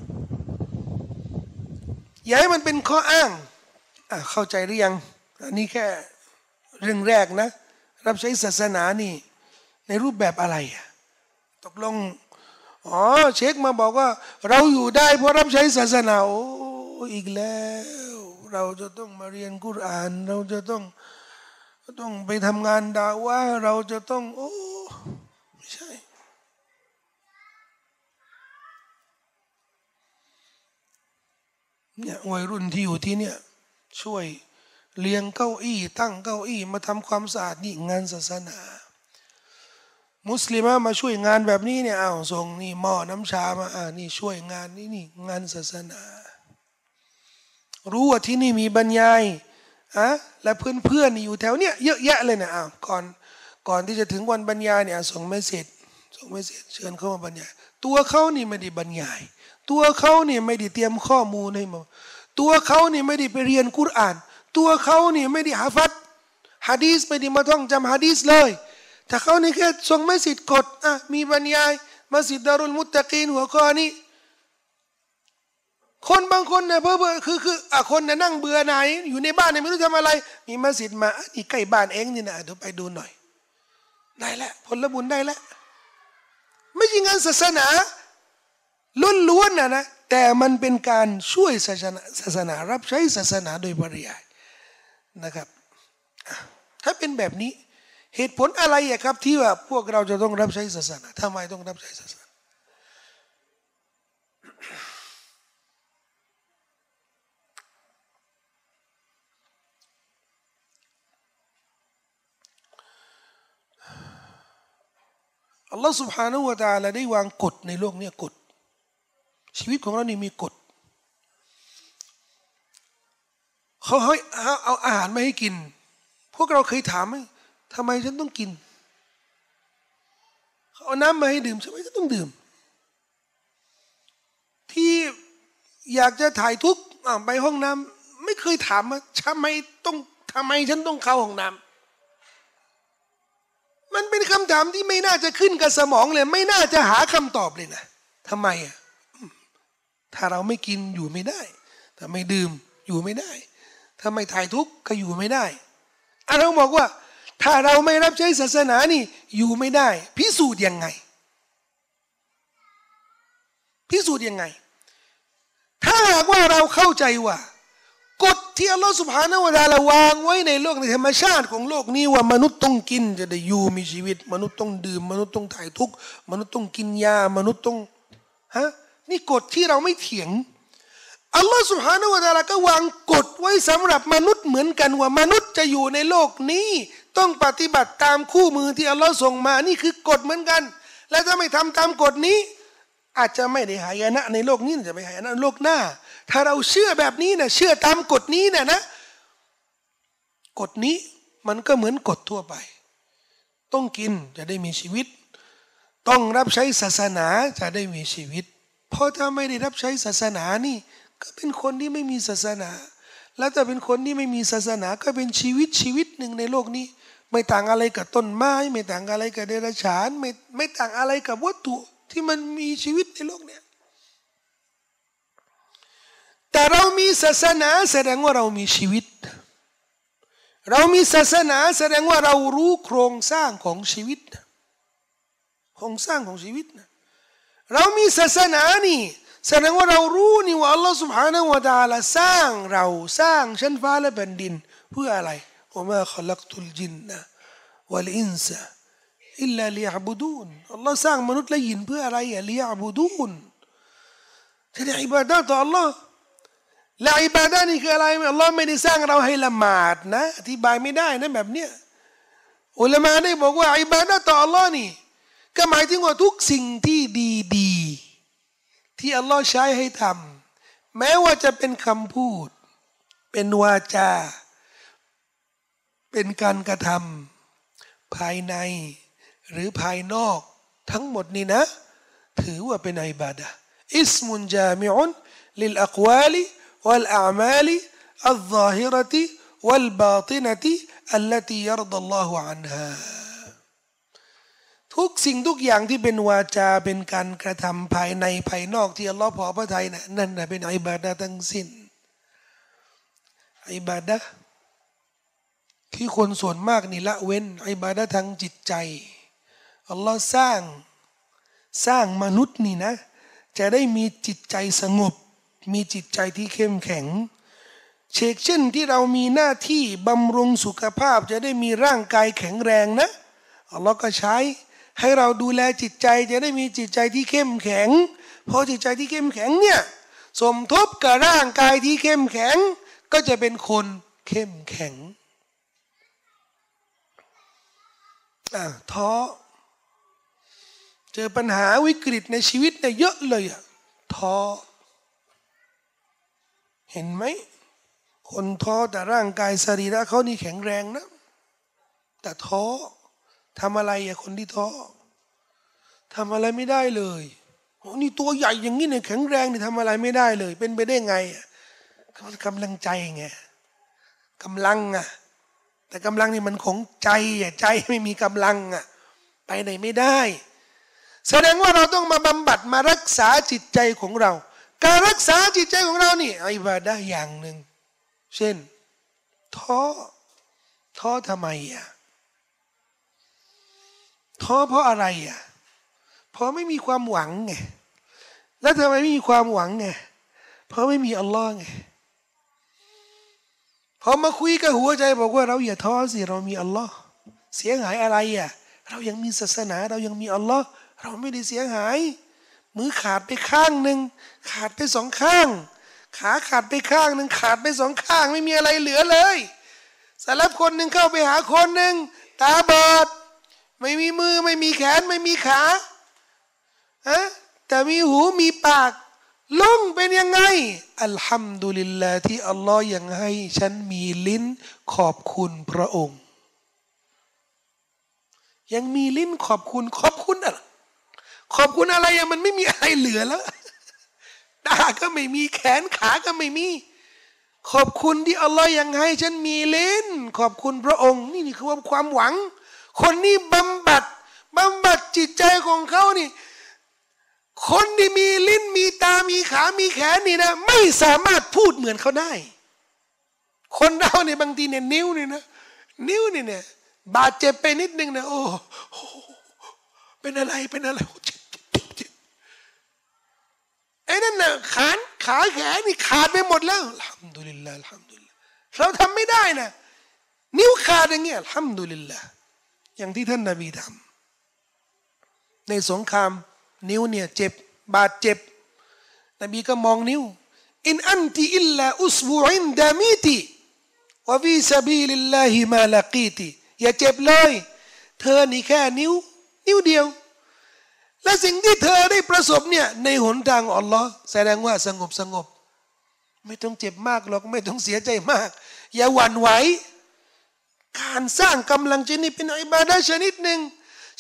อย่าให้มันเป็นข้ออ้างอ่ะเข้าใจหรือยังอันนี้แค่เรื่องแรกนะรับใช้ศาสนานี่ในรูปแบบอะไรอ่ะตกลงอ๋อเช็คมาบอกว่าเราอยู่ได้เพราะรับใช้ศาสนาโอ้อีกแล้วเราจะต้องมาเรียนกุรอานเราจะต้องต้องไปทำงานดาว่าเราจะต้องโอ้ไม่ใช่เนี่ยวัยรุ่นที่อยู่ที่เนี่ยช่วยเลี้ยงเก้าอี้ตั้งเก้าอี้มาทำความสะอาดนี่งานศาสนามุสลิมมาช่วยงานแบบนี้เนี่ยเอาส่งนี่หม้อน้ำชามาอ่านี่ช่วยงานนี่นี่งานศาสนารู้ว่าที่นี่มีบรรยายอ่ะและเพื่อนเพื่อนอยู่แถวเนี้ยเยอะแยะเลยนะอ้าวก่อนก่อนที่จะถึงวันบรรยายเนี่ยส่งเมสเซจส่งเมสเซจเชิญเข้ามาบรรยายตัวเขานี่ไม่ได้บรรยายตัวเขาเนี่ยไม่ได้เตรียมข้อมูลให้มาตัวเขาเนี่ยไม่ได้ไปเรียนกุรอานตัวเขาเนี่ยไม่ได้หาฟัดฮะดีสไม่ได้มาท่องจำฮะดีสเลยแต่เขาเนี่ยแค่ส่งเมสเซจกดอ่ะมีบรรยายมัสยิดดารุลมุตตะกีนหัวข้อนี้คนบางคนเนี่ยเพื่อเบื่อคือคืออ่ะคนเนี่ยนั่งเบื่อไหนอยู่ในบ้านเนี่ยไม่รู้ทำอะไรมีมัสยิดมาอีกใกล้บ้านเองนี่นะเดี๋ยวไปดูหน่อยได้แล้วผลบุญได้แล้วไม่ใช่งานศาสนาล้วนๆนะนะแต่มันเป็นการช่วยศาสนาศาสนารับใช้ศาสนาโดยปริยายนะครับถ้าเป็นแบบนี้เหตุผลอะไรอะครับที่ว่าพวกเราจะต้องรับใช้ศาสนาทำไมต้องรับใช้ศาสนาอัลลอฮฺ سبحانه และ تعالى ได้วางกฎในโลกนี้กฎชีวิตของเรานี่มีกฎเขาให้เอาอาหารมาให้กินพวกเราเคยถามไหมทำไมฉันต้องกินเขาเอาน้ำมาให้ดื่มทำไมฉันต้องดื่มที่อยากจะถ่ายทุกข์ไปห้องน้ำไม่เคยถามว่าทำไมต้องทำไมฉันต้องเข้าห้องน้ำมันเป็นคำถามที่ไม่น่าจะขึ้นกับสมองเลยไม่น่าจะหาคำตอบเลยนะทำไมอ่ะถ้าเราไม่กินอยู่ไม่ได้ถ้าไม่ดื่มอยู่ไม่ได้ถ้าไม่ถ่ายทุกข์ก็อยู่ไม่ได้อันเราบอกว่าถ้าเราไม่รับใช้ศาสนานี่อยู่ไม่ได้พิสูจน์ยังไงพิสูจน์ยังไงถ้าหากว่าเราเข้าใจว่ากฎที่อัลลอฮฺสุบฮานะฮูวะตะอาลาวางไว้ในโลกในธรรมชาติของโลกนี้ว่ามนุษย์ต้องกินจะได้อยู่มีชีวิตมนุษย์ต้องดื่มมนุษย์ต้องถ่ายทุกข์มนุษย์ต้องกินยามนุษย์ต้องฮะนี่กฎที่เราไม่เถียงอัลลอฮฺสุบฮานะฮูวะตะอาลาก็วางกฎไว้สำหรับมนุษย์เหมือนกันว่ามนุษย์จะอยู่ในโลกนี้ต้องปฏิบัติตามคู่มือที่อัลลอฮฺส่งมานี่คือกฎเหมือนกันและถ้าไม่ทำตามกฎนี้อาจจะไม่ได้หายนะในโลกนี้จะไปหายนะในโลกหน้าถ้าเราเชื่อแบบนี้นะเชื่อตามกฎนี้นะนะกฎนี้มันก็เหมือนกฎทั่วไปต้องกินจะได้มีชีวิตต้องรับใช้ศาสนาจะได้มีชีวิตเพราะถ้าไม่ได้รับใช้ศาสนานี่ก็เป็นคนที่ไม่มีศาสนาแล้วถ้าเป็นคนที่ไม่มีศาสนาก็เป็นชีวิตชีวิตหนึ่งในโลกนี้ไม่ต่างอะไรกับต้นไม้ไม่ต่างอะไรกับเดรัจฉานไม่ไม่ต่างอะไรกับวัตถุที่มันมีชีวิตในโลกเนี่ยแต่เรามีศาสนาแสดงว่าเรามีชีวิตเรามีศาสนาแสดงว่าเรารู้โครงสร้างของชีวิตโครงสร้างของชีวิตนะเรามีศาสนานี่แสดงว่าเรารู้นี่ว่าอัลลอฮฺ سبحانه และ تعالى สร้างเราสร้างชั้นฟ้าและแผ่นดินเพื่ออะไรว่ามาขลักตุลจินนะวัลอินซะอิลลาลิยะบุดูนอัลลอฮ์สร้างมนุษย์และยินเพื่ออะไรอะลิยะบุดูนจะได้อิบาดะห์ต่ออัลลอฮ์และอิบาดะห์นี่คืออะไรอัลลอฮ์ไม่ได้สร้างเราให้ละหมาดนะอธิบายไม่ได้นะแบบเนี้ยอุลามะได้บอกว่าอิบาดะห์ต่ออัลลอฮ์นี่ก็หมายถึงว่าทุกสิ่งที่ดีๆที่อัลลอฮ์ใช้ให้ทำ แม้ว่าจะเป็นคำพูดเป็นวาจาเป็นการกระทำภายในหรือภายนอกทั้งหมดนี้นะถือว่าเป็นอิบาดะห์อิสมุนจามิอุนลิลอักวาลิวัลอามาลิอัลซาฮิเราะติวัลบาตินะติอัลลัตียัรฎัลลอฮุอันฮาทุกสิ่งทุกอย่างที่เป็นวาจาเป็นการกระทำภายในภายนอกที่อัลลอฮ์พอพระทัยนะนั่นนะเป็นอิบาดะห์ทั้งสิ้นอิบาดะห์ที่คนส่วนมากนี่ละเว้นอิบาดะห์ทางจิตใจอัลลอฮ์สร้างสร้างมนุษย์นี่นะจะได้มีจิตใจสงบมีจิตใจที่เข้มแข็งเช่นเช่นที่เรามีหน้าที่บำรุงสุขภาพจะได้มีร่างกายแข็งแรงนะอัลลอฮ์ก็ใช้ให้เราดูแลจิตใจจะได้มีจิตใจที่เข้มแข็งเพราะจิตใจที่เข้มแข็งเนี่ยสมทบกับร่างกายที่เข้มแข็งก็จะเป็นคนเข้มแข็งอ่ะท้อเจอปัญหาวิกฤตในชีวิตเนี่ยเยอะเลยอ่ะท้อเห็นไหมคนท้อแต่ร่างกายสรีระเขานี่แข็งแรงนะแต่ท้อทำอะไรอ่ะคนที่ท้อทำอะไรไม่ได้เลยโอ้นี่ตัวใหญ่อย่างนี้เนี่ยแข็งแรงนี่ทำอะไรไม่ได้เลยเป็นไปได้ไงอ่ะกำลังใจไงกำลังอ่ะแต่กำลังนี่มันของใจอ่ะใจไม่มีกำลังอ่ะไปไหนไม่ได้แสดงว่าเราต้องมาบำบัดมารักษาจิตใจของเราการรักษาจิตใจของเรานี่อิบาดะห์อย่างหนึ่งเช่นท้อท้อทำไมอ่ะท้อเพราะอะไรอ่ะเพราะไม่มีความหวังไงแล้วทำไมไม่มีความหวังไงเพราะไม่มีอัลลอฮ์ไงพอมาคุยกับหัวใจบอกว่าเราอย่าท้อสิเรามีอัลลอฮ์เสียหายอะไรอ่ะเรายังมีศาสนาเรายังมีอัลลอฮ์เราไม่ได้เสียหายมือขาดไปข้างหนึ่งขาดไปสองข้างขาขาดไปข้างหนึ่งขาดไปสองข้างไม่มีอะไรเหลือเลยสำหรับคนหนึ่งเข้าไปหาคนหนึ่งตาบอดไม่มีมือไม่มีแขนไม่มีขาอะแต่มีหูมีปากลุงเป็นยังไงอัลฮัมดุลิลลาห์ที่อัลลอฮ์ยังให้ฉันมีลิ้นขอบคุณพระองค์ยังมีลิ้นขอบคุณขอบคุณอะขอบคุณอะไรอะมันไม่มีอะไรเหลือแล้วตาก็ไม่มีแขนขาก็ไม่มีขอบคุณที่อัลลอฮ์ยังให้ฉันมีลิ้นขอบคุณพระองค์นี่นี่คือความหวังคนนี้บำบัดบำบัดจิตใจของเขานี่คนที่มีลิ้นมีตามีขามีแขนนี่นะไม่สามารถพูดเหมือนเขาได้คนเราเนี่ยบางทีเนี่ยนิ้วเนี่ยนะนิ้วเนี่ยเนี่ยบาดเจ็บไปนิดนึงนะโอ้โหเป็นอะไรเป็นอะไรเจ็บเจ็บเจ็บเจ็บไอ้นั่นนะขาขาแขนนี่ขาดไปหมดแล้วอัลฮัมดุลิลลาห์อัลฮัมดุลิลลาห์เราทำไม่ได้นะนิ้วขาดอย่างเงี้ยอัลฮัมดุลิลลาห์อย่างที่ท่านนบีทำในสงครามนิ้วเนี่ยเจ็บบาดเจ็บนบีก็มองนิ้วอินอันติอิลลาอุสบูอินดามีติวะฟีซะบีลิลลาฮิมาลากีติอย่าเจ็บเลยเธอนี่แค่นิ้วนิ้วเดียวและสิ่งที่เธอได้ประสบเนี่ยในหนทางอัลลอฮ์แสดงว่าสงบสงบไม่ต้องเจ็บมากหรอกไม่ต้องเสียใจมากอย่าหวั่นไหวการสร้างกำลังใจนี่เป็นอิบาดะห์ชนิดหนึ่ง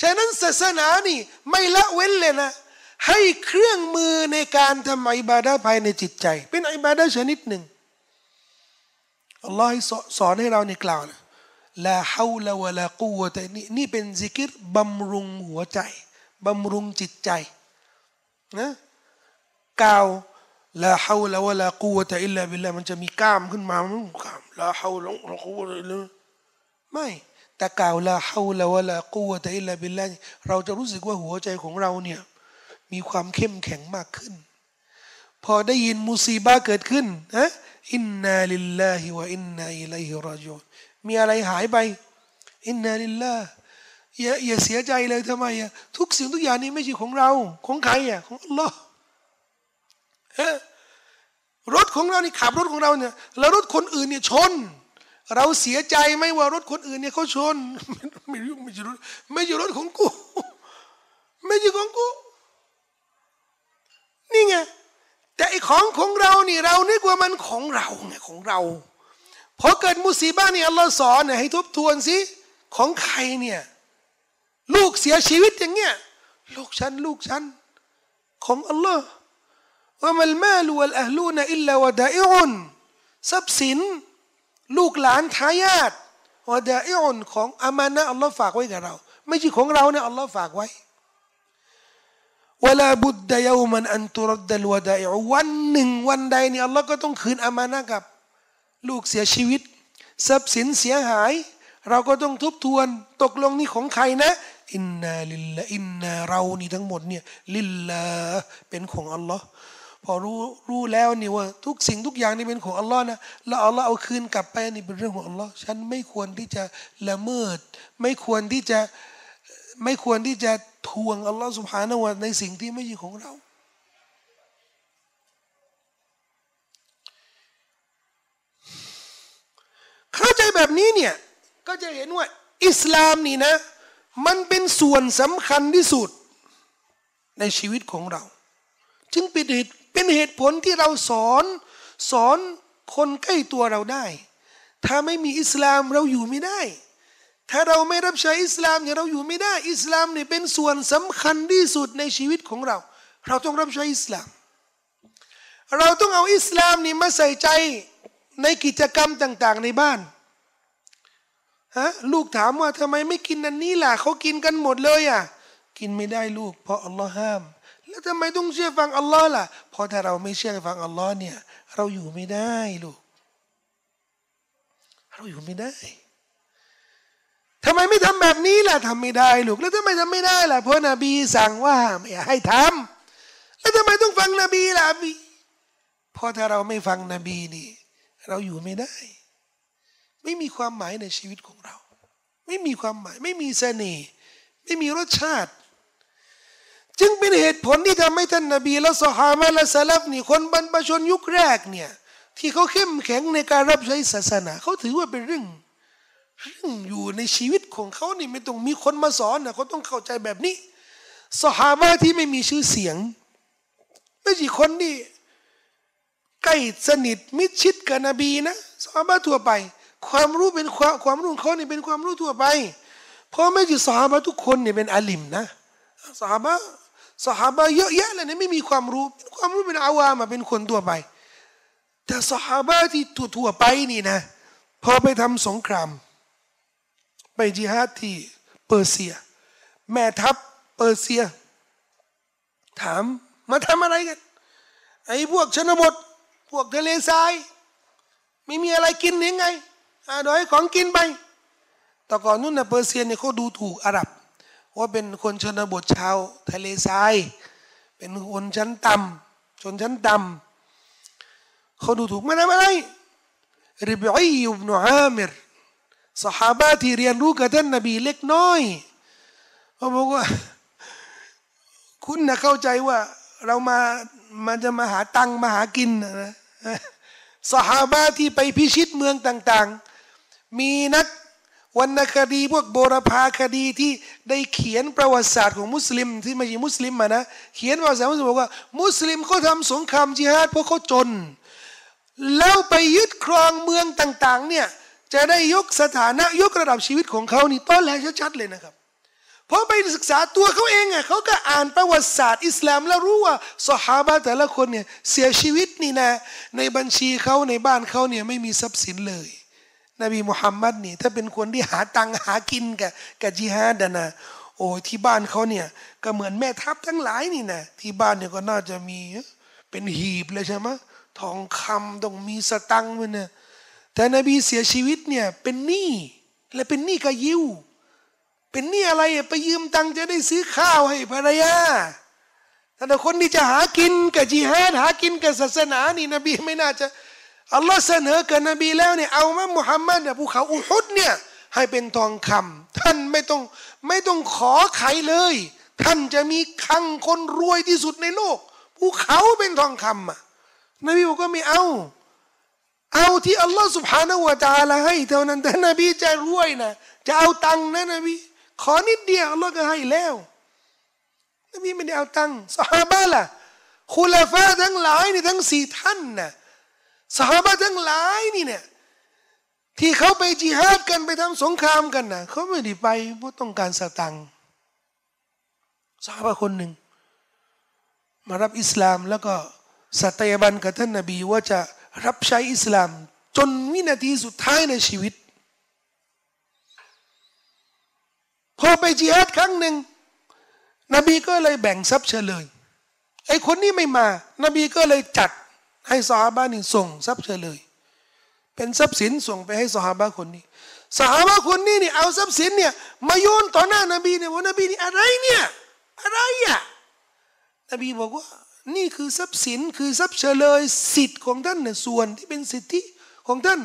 ฉะนั้นศาสนานี่ไม่ละเว้นเลยนะให้เครื่องมือในการทำอิบาดะห์ภายในจิตใจเป็นอิบาดะห์ชนิดหนึ่งอัลลอฮ์สอนให้เราในกล่าวนะลาฮาวลาวะลากุวะตะนี่นี่เป็นซิกิรบำรุงหัวใจบำรุงจิตใจนะกล่าวลาฮาวลาวะลากุวะตะอิลลาบิลลาห์มันจะมีกล้ามขึ้นมามันกล้ามลาฮาวลาวะลากุวะตะอิลลาไม่แต่กล่าวลาฮาวลาวะลากุวะตะอิลลาบิลลาห์เราจะรู้สึกว่าหัวใจของเราเนี่ยมีความเข้มแข็งมากขึ้นพอได้ยินมุซีบะห์เกิดขึ้นนะอินนาลิลลาฮิวะอินนาอิลัยฮิรอญิอูนมีอะไรหายไปอินนาลิลลาห์อย่าอย่าเสียใจเลยทำไมอ่ะทุกสิ่งทุกอย่างนี้ไม่ใช่ของเราของใครอ่ะของอัลลอฮ์รถของเรานี่ขับรถของเราเนี่ยแล้วรถคนอื่นเนี่ยชนเราเสียใจไหมว่ารถคนอื่นเนี่ยเขาชนไม่รู้ไม่ใช่รถไม่ใช่รถของกูไม่ใช่ของกูนี่ไงแต่ไอ้ ของของเรานี่เรานึกว่ามันของเราไงของเราพอเกิดมุสีบ้านี่อัลลอฮ์สอนเนี่ยให้ทบทวนสิของใครเนี่ยลูกเสียชีวิตอย่างเงี้ยลูกฉันลูกฉันของอัลลอฮ์ว่ามัลมาลุวัลอะห์ลูนะอิลลาวะดาอิอุนทรัพย์สินลูกหลานทายาทวะดาอิอุนของอามานะอัลลอฮ์ฝากไว้กับเราไม่ใช่ของเรานะอัลลอฮ์ฝากไว้วะลาบุดดะยะมันอันตุรัดดัลวะดาอิอุวันหนึ่งวันใดนี่อัลลอฮ์ก็ต้องคืนอามานะกับลูกเสียชีวิตทรัพย์สินเสียหายเราก็ต้องทบทวนตกลงนี่ของใครนะอินนาลิลลาอินนาเรานี่ทั้งหมดเนี่ยลิลลาเป็นของอัลลอฮ์พอรู้รู้แล้วนี่ว่าทุกสิ่งทุกอย่างนี่เป็นของอัลลอฮ์นะแล้วอัลลอฮ์เอาคืนกลับไปนี่เป็นเรื่องของอัลลอฮ์ฉันไม่ควรที่จะละเมิดไม่ควรที่จะไม่ควรที่จะทวงอัลลอฮ์ซุบฮานะฮูวะตะอาลาในสิ่งที่ไม่ใช่ของเราเข้าใจแบบนี้เนี่ยก็จะเห็นว่าอิสลามนี่นะมันเป็นส่วนสำคัญที่สุดในชีวิตของเราจึงเป็นเหตุเป็นเหตุผลที่เราสอนสอนคนใกล้ตัวเราได้ถ้าไม่มีอิสลามเราอยู่ไม่ได้ถ้าเราไม่รับใช้อิสลามเนี่ยเราอยู่ไม่ได้อิสลามเนี่ยเป็นส่วนสำคัญที่สุดในชีวิตของเราเราต้องรับใช้อิสลามเราต้องเอาอิสลามนี่มาใส่ใจในกิจกรรมต่างๆในบ้านฮะลูกถามว่าทำไมไม่กินอันนี้ล่ะเขากินกันหมดเลยอ่ะกินไม่ได้ลูกเพราะอัลลอฮ์ห้ามแล้วทำไมต้องเชื่อฟังอัลลอฮ์ล่ะเพราะถ้าเราไม่เชื่อฟังอัลลอฮ์เนี่ยเราอยู่ไม่ได้ลูกเราอยู่ไม่ได้ทำไมไม่ทำแบบนี้ล่ะทำไม่ได้ลูกแล้วทำไมทำไม่ได้ล่ะเพราะนบีสั่งว่าไม่ให้ทำแล้วทำไมต้องฟังนบีล่ะบีเพราะถ้าเราไม่ฟังนบีนี่เราอยู่ไม่ได้ไม่มีความหมายในชีวิตของเราไม่มีความหมายไม่มีเสน่ห์ไม่มีรสชาติจึงเป็นเหตุผลที่ทำให้ท่านนบีและซอฮาบะห์และซะลัฟนี่คนบรรพชนยุคแรกเนี่ยที่เขาเข้มแข็งในการรับใช้ศาสนาเขาถือว่าเป็นเรื่องเรื่องอยู่ในชีวิตของเขานี่ไม่ต้องมีคนมาสอนนะเขาต้องเข้าใจแบบนี้ซอฮาบะห์ที่ไม่มีชื่อเสียงไม่ใช่คนที่ใกล้สนิทมิดชิดกับนบีนะซอฮาบะห์ทั่วไปความรู้เป็นความความรู้ของเขาเนี่ยเป็นความรู้ทั่วไปเพราะไม่ใช่ซอฮาบะห์ทุกคนเนี่ยเป็นอาลิมนะซอฮาบะห์ซอฮาบะห์เยอะแยะเลยเนี่ยไม่มีความรู้ความรู้เป็นอาวามมาเป็นคนทั่วไปแต่ซอฮาบะห์ที่ทั่วๆไปนี่นะพอไปทำสงครามไปจิฮาดที่เปอร์เซียแม่ทัพเปอร์เซียถามมาทำอะไรกันไอ้พวกชนบทพวกทะเลทรายไม่มีอะไรกินยังไงอ่าโดยของกินไปแต่ก่อนนู้นนะเปอร์เซียเนี่ยเขาดูถูกอาหรับว่าเป็นคนชนบทชาวทะเลทรายเป็นคนชั้นต่ำชนชั้นต่ำเขาดูถูกมันอะไรริบอีอิบนุอามิรซอฮาบะห์ที่เรียนรู้กับท่านนบีเล็กน้อยเขาบอกว่าคุณนะเข้าใจว่าเรามามันจะมาหาตังมาหากินนะซอฮาบะห์ที่ไปพิชิตเมืองต่างๆมีนักวรรณคดีพวกโบราณคดีที่ได้เขียนประวัติศาสตร์ของมุสลิมที่ไม่ใช่มุสลิมมานะเขียนประวัติศาสตร์มุสลิมบอกว่ามุสลิมเขาทำสงครามจิฮาดเพราะเขาจนแล้วไปยึดครองเมืองต่างๆเนี่ยจะได้ยกสถานะยกระดับชีวิตของเขานี่ต้นแรกชัดๆเลยนะครับเพราะไปศึกษาตัวเขาเองอ่ะเขาก็อ่านประวัติศาสตร์อิสลามแล้วรู้ว่าซอฮาบะห์แต่ละคนเนี่ยเสียชีวิตนี่นะในบัญชีเขาในบ้านเขาเนี่ยไม่มีทรัพย์สินเลยนบีมุฮัมมัดนี่ถ้าเป็นคนที่หาตังหากินกับกับจิฮาดนะโอ้ที่บ้านเขาเนี่ยก็เหมือนแม่ทัพทั้งหลายนี่นะที่บ้านเนี่ยก็น่าจะมีเป็นหีบเลยใช่ไหมทองคำต้องมีสตังค์มันนะแต่นบีเสียชีวิตเนี่ยเป็นหนี้และเป็นหนี้กะยิวเป็นนี่อะไรไปยืมตังจะได้ซื้อข้าวให้ภรรยาแต่คนที่จะหากินกับจิฮาดหากินกับศาสนานี่นบีไม่น่าจะอัลลอฮ์เสนอกับนบีแล้วเนี่ยเอามามุฮัมมัดเนี่ยภูเขาอุฮุดเนี่ยให้เป็นทองคำท่านไม่ต้องไม่ต้องขอใครเลยท่านจะมีคลังคนรวยที่สุดในโลกภูเขาเป็นทองคำอ่ะนบีบอกว่าไม่เอาเอาที่อัลลอฮ์ซุบฮานะฮูวะตะอาลาให้เท่านั้นแต่นบีจะรวยนะจะเอาตังนะนบีขอนิดเดียวอัลลอฮ์ก็ให้แล้วนบีไม่ได้เอาตังค์ซอฮาบะห์ล่ะ คุลาฟะห์ทั้งหลายนี่ทั้งสี่ท่านนะซอฮาบะห์ทั้งหลายนี่เนี่ยที่เขาไปจิฮาดกันไปทำสงครามกันนะเขาไม่ได้ไปเพราะต้องการสตังค์ซอฮาบะห์คนหนึ่งมารับอิสลามแล้วก็สัตยาบันกับท่านนบีว่าจะรับใช้อิสลามจนวินาทีสุดท้ายในชีวิตพอไปจิฮาดครั้งหนึ่งนบีก็เลยแบ่งทรัพย์เฉลยไอ้คนนี้ไม่มานบีก็เลยจัดให้ซอฮาบะห์นี่ส่งทรัพย์เฉลยเป็นทรัพย์สินส่งไปให้ซอฮาบะห์คนนี้ซอฮาบะห์คนนี้นี่เอาทรัพย์สินเนี่ยมาโยนต่อหน้านบีเนี่ยว่านบีนี่อะไรเนี่ยอะไรอ่ะนบีบอกว่านี่คือทรัพย์สินคือทรัพย์เฉลยสิทธิ์ของท่านเนี่ยส่วนที่เป็นสิทธิของท่าน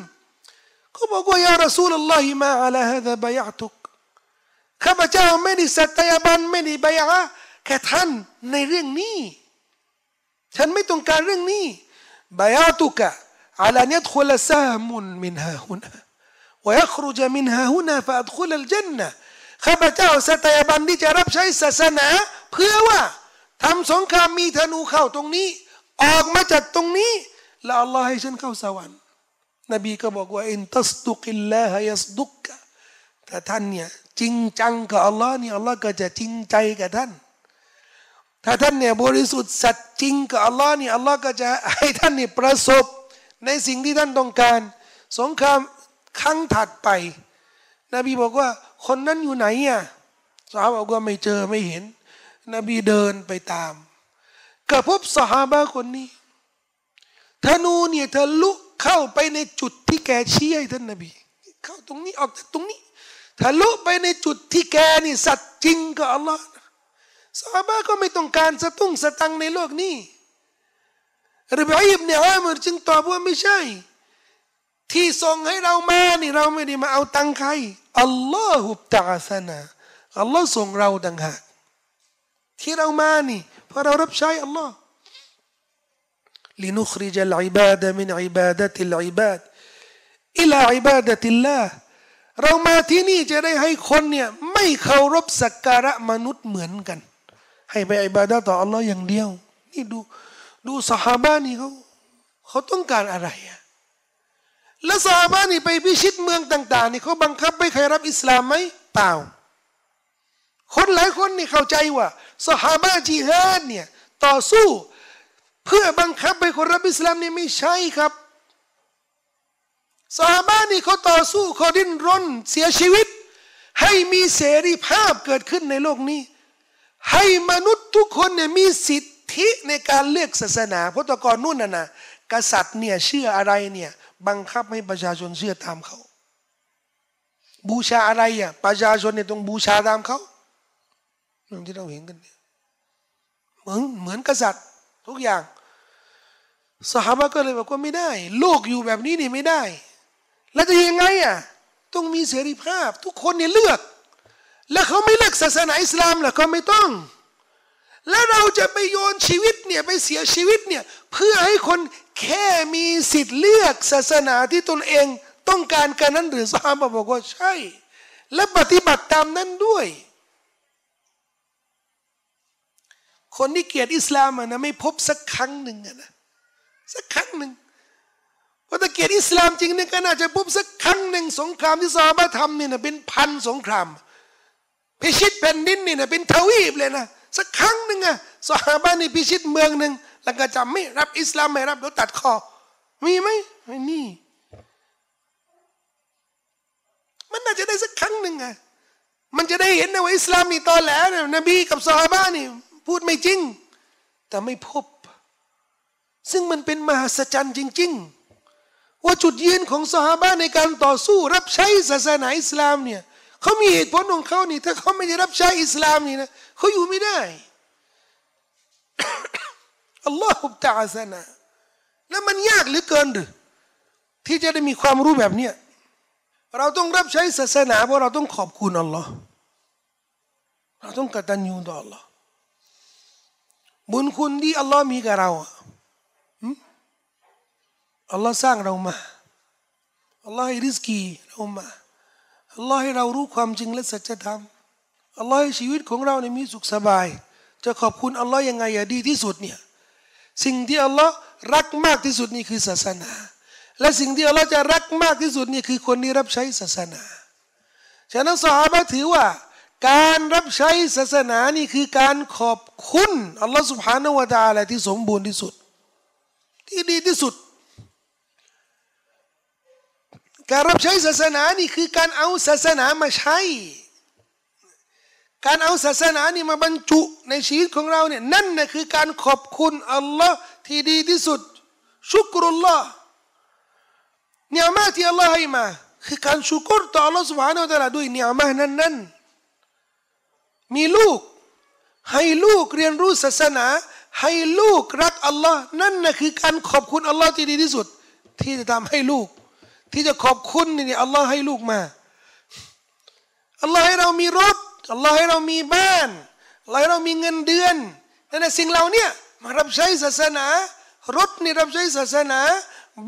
ก็บอกว่ายารอซูลุลลอฮิมาอะลาฮะซะบะยะตุกข้าพเจ้าไม่ได้สัตยาบันไม่ได้บะยะอะห์แค่ท่านในเรื่องนี้ฉันไม่ต้องการเรื่องนี้บะยะตุกะอะลายัดคุลซะมุนมินฮาฮุนะวะยัครุจมินฮาฮุนะฟะอัดคุลอัลญันนะห์ข้าพเจ้าสัตยาบันที่จะรับใช้ศาสนาเพื่อว่าทำสงครามมีธนูเข้าตรงนี้ออกมาจากตรงนี้แล้วอัลลอฮ์ให้ฉันเข้าสวรรค์นบีก็บอกว่าอินตัสดุกิลลาฮะยัสดุกะถ้าท่านเนี่ยจริงจังกับอัลลอฮ์เนี่ยอัลลอฮ์ก็จะจริงใจกับท่านถ้าท่านเนี่ยบริสุทธิ์สัตย์จริงกับอัลลอฮ์เนี่ยอัลลอฮ์ก็จะให้ท่านเนี่ยประสบในสิ่งที่ท่านต้องการสงครามครั้งถัดไปนบีบอกว่าคนนั้นอยู่ไหนอ่ะซอฮาบะห์บอกว่าไม่เจอไม่เห็นนบีเดินไปตามกระพบซอฮาบะห์คนนี้ธนูเนี่ยทะลุเข้าไปในจุดที่แกชี้ให้ท่านนบีเข้าตรงนี้ออกจากตรงนี้ทะลุไปในจุดที่แกนี่สัตย์จริงกับอัลลอฮ์ซอฮาบะห์ก็ไม่ต้องการสตุ้งสตังในโลกนี้รบิอิบเนอามิรจึงตอบว่าไม่ใช่ที่ส่งให้เรามานี่เราไม่ได้มาเอาตังใครอัลลอฮฺตะอาซานะอัลลอฮ์ส่งเราต่างหากที่เรามานี่เพราะเรารับใช้อัลลอฮ์ลินุคริจัลอิบาดะมินอิบาดะติลอิบาดอิลาอิบาดะติลลาห์เรามาที่นี่จะได้ให้คนเนี่ยไม่เคารพสักการะมนุษย์เหมือนกันให้ไปอิบาดะต่ออัลลอฮ์อย่างเดียวนี่ดูดูซอฮาบะห์นี่เขาเขาต้องการอะไรอะและซอฮาบะห์นี่ไปพิชิตเมืองต่างๆนี่เขาบังคับให้ใครรับอิสลามไหมเปล่าคนหลายคนนี่เข้าใจว่าซอฮาบะห์จิฮาดเนี่ยต่อสู้เพื่อบังคับให้คนรับอิสลามนี่ไม่ใช่ครับซอฮาบะห์นี่เขาต่อสู้เขาดิ้นรนเสียชีวิตให้มีเสรีภาพเกิดขึ้นในโลกนี้ให้มนุษย์ทุกคนเนี่ยมีสิทธิในการเลือกศาสนาเพราะแต่ก่อนนู่นน่ะนะกษัตริย์เนี่ยเชื่ออะไรเนี่ยบังคับให้ประชาชนเชื่อตามเขาบูชาอะไรอ่ะประชาชนเนี่ยต้องบูชาตามเขาอย่างที่เราเห็นกันเนี่ยเหมือนเหมือนกษัตริย์ทุกอย่างซอฮาบะห์ก็เลยบอกว่าไม่ได้โลกอยู่แบบนี้นี่ไม่ได้แล้วจะยังไงอ่ะต้องมีเสรีภาพทุกคนเนี่ยเลือกแล้วเขาไม่เลือกศาสนาอิสลามหรอกก็ไม่ต้องแล้วเราจะไปโยนชีวิตเนี่ยไปเสียชีวิตเนี่ยเพื่อให้คนแค่มีสิทธิ์เลือกศาสนาที่ตนเองต้องการกันนั้นหรือซอฮาบะห์บอกว่าใช่และปฏิบัติตามนั้นด้วยคนที่เกลียดอิสลามอ่ะนะไม่พบสักครั้งหนึ่งนะสักครั้งหนึ่งเพราะถ้าเกลียดอิสลามจริงเนี่ยก็น่าจะพบสักครั้งหนึ่งสงครามที่ซอฮาบะห์ทำเนี่ยนะเป็นพันสงครามพิชิตแผ่นดินนี่นะเป็นทวีปเลยนะสักครั้งหนึ่งอ่ะซอฮาบะห์นี่พิชิตเมืองหนึ่งแล้วก็จะไม่รับอิสลามไม่รับแล้วตัดคอมีไหมไม่มีมันน่าจะได้สักครั้งหนึ่งอ่ะมันจะได้เห็นนะว่าอิสลามนี่ตอแหลเนี่ยนบีกับซอฮาบะห์นี่พูดไม่จริงแต่ไม่พบซึ่งมันเป็นมหัศจรรย์จริงๆว่าจุดยืนของซอฮาบะห์ในการต่อสู้รับใช้ศาสนาอิสลามเนี่ยเขามีเหตุผลของเขานี่ถ้าเขาไม่ได้รับใช้อิสลามนี่นะเขาอยู่ไม่ได้ อัลลอฮฺตะอาซานะแล้วมันยากเหลือเกินหรือที่จะได้มีความรู้แบบเนี้ยเราต้องรับใช้ศาสนาเพราะเราต้องขอบคุณอัลลอฮฺเราต้องกตัญญูต่ออัลลอฮฺบุญคุณที่อัลลอฮ์มีกับเราอัลลอฮ์สร้างเรามาอัลลอฮ์ให้ริสกีเรามาอัลลอฮ์ให้เรารู้ความจริงและสัจธรรมอัลลอฮ์ให้ชีวิตของเราในมีสุขสบายจะขอบคุณอัลลอฮ์ยังไงดีที่สุดเนี่ย สิ่งที่อัลลอฮ์รักมากที่สุดนี่คือศาสนาและสิ่งที่อัลลอฮ์จะรักมากที่สุดนี่คือคนที่รับใช้ศาสนาฉะนั้นซอฮาบะห์ถือว่าการรับใช้ศาสนานี่คือการขอบคุณอัลลอฮ์ سبحانه และ تعالى ที่สมบูรณ์ที่สุดที่ดีที่สุดการรับใช้ศาสนานี่คือการเอาศาสนามาใช้การเอาศาสนานี่มาบรรจุในชีวิตของเราเนี่ยนั่นนะคือการขอบคุณอัลลอฮ์ที่ดีที่สุดชุกรุลลอฮ์นิยามะห์ที่อัลลอฮ์ให้มาคือการชุกรต่ออัลลอฮ์ سبحانه และ تعالى ด้วยนิยามะห์นั้นๆมีลูกให้ลูกเรียนรู้ศาสนาให้ลูกรักอัลลอฮ์นั่นนะคือการขอบคุณอัลลอฮ์ที่ดีที่สุดที่จะทำให้ลูกที่จะขอบคุณนี่อัลลอฮ์ให้ลูกมาอัลลอฮ์ให้เรามีรถอัลลอฮ์ให้เรามีบ้านอัลลอฮ์ให้เรามีเงินเดือนนั่นแหละสิ่งเหล่านี้มารับใช้ศาสนารถนี่รับใช้ศาสนา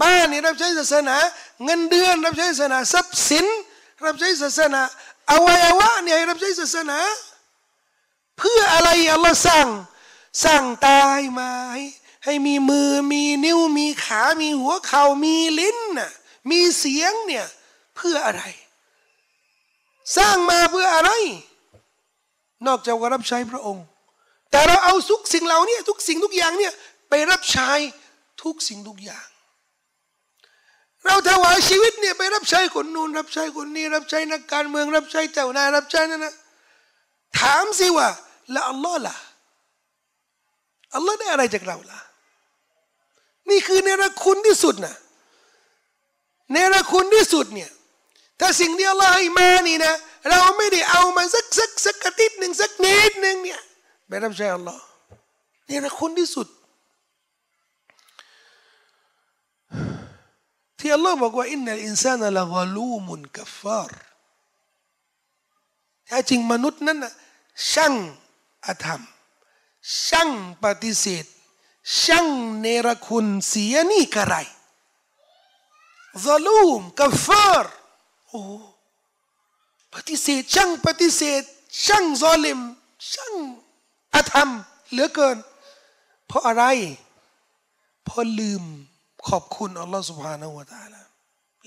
บ้านนี่รับใช้ศาสนาเงินเดือนรับใช้ศาสนาทรัพย์สินรับใช้ศาสนาอวัยวะนี่ให้รับใช้ศาสนาเพื่ออะไรอัลลอฮ์สั่งสั่งตายมาให้มีมือมีนิ้วมีขามีหัวเข่ามีลิ้นน่ะมีเสียงเนี่ยเพื่ออะไรสร้างมาเพื่ออะไรนอกจากการรับใช้พระองค์แต่เราเอาทุกสิ่งเหล่านี้ทุกสิ่งทุกอย่างเนี่ยไปรับใช้ทุกสิ่งทุกอย่างเราถวายชีวิตเนี่ยไปรับใช้คนนู้นรับใช้คนนี้รับใช้นักการเมืองรับใช้เจ้านายรับใช้นั่นนะถามสิว่าละอัลลอฮ์ล่ะอัลลอฮ์ได้อะไรจากเราล่ะนี่คือเนรคุณที่สุดนะเนรคุณที่สุดเนี่ยถ้าสิ่งที่อัลลอฮ์ให้มานี่นะเราไม่ได้เอามาสักสักสักกระติบหนึ่งสักนิดหนึ่งเนี่ยไปรับใช้อัลลอฮ์เนรคุณที่สุดที่อัลลอฮ์บอกว่าอินนัลอินซานะละซัลูมุนกัฟฟาร์แท้จริงมนุษย์นั้นนะช่างอธรรมช่างปฏิเสธช่างเนรคุณเสียนี่กระไรซาลูมกัฟฟาร์โอ้ปฏิเสธช่างปฏิเสธช่างซอลิมช่างอธรรมเหลือเกินเพราะอะไรเพราะลืมขอบคุณอัลลอฮฺ سبحانه และ تعالى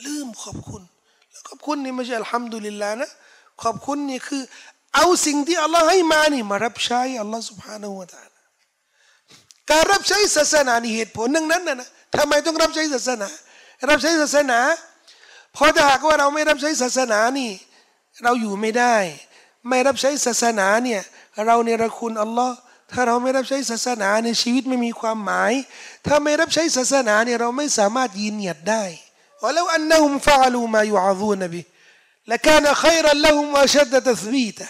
ลืมขอบคุณแล้วขอบคุณนี่ไม่ใช่อัลฮัมดุลิลลาห์นะขอบคุณนี่คือเอาสิ่งที่อัลลอฮฺให้มานี่มารับใช้อัลลอฮฺ سبحانه และ تعالى การรับใช้ศาสนานี่เหตุผลหนึ่งนั้นนะทำไมต้องรับใช้ศาสนารับใช้ศาสนาเพราะถ้าหากว่าเราไม่รับใช้ศาสนานี่เราอยู่ไม่ได้ไม่รับใช้ศาสนาเนี่ยเราเนรคุณอัลลอฮ์ถ้าเราไม่รับใช้ศาสนาในชีวิตไม่มีความหมายถ้าไม่รับใช้ศาสนาเนี่ยเราไม่สามารถยืนหยัดได้วะลาอันนะฮุมฟะอลูมายูอาซูนบิละกานะค็อยรันละฮุมวะอัชดดะตัศบีตะ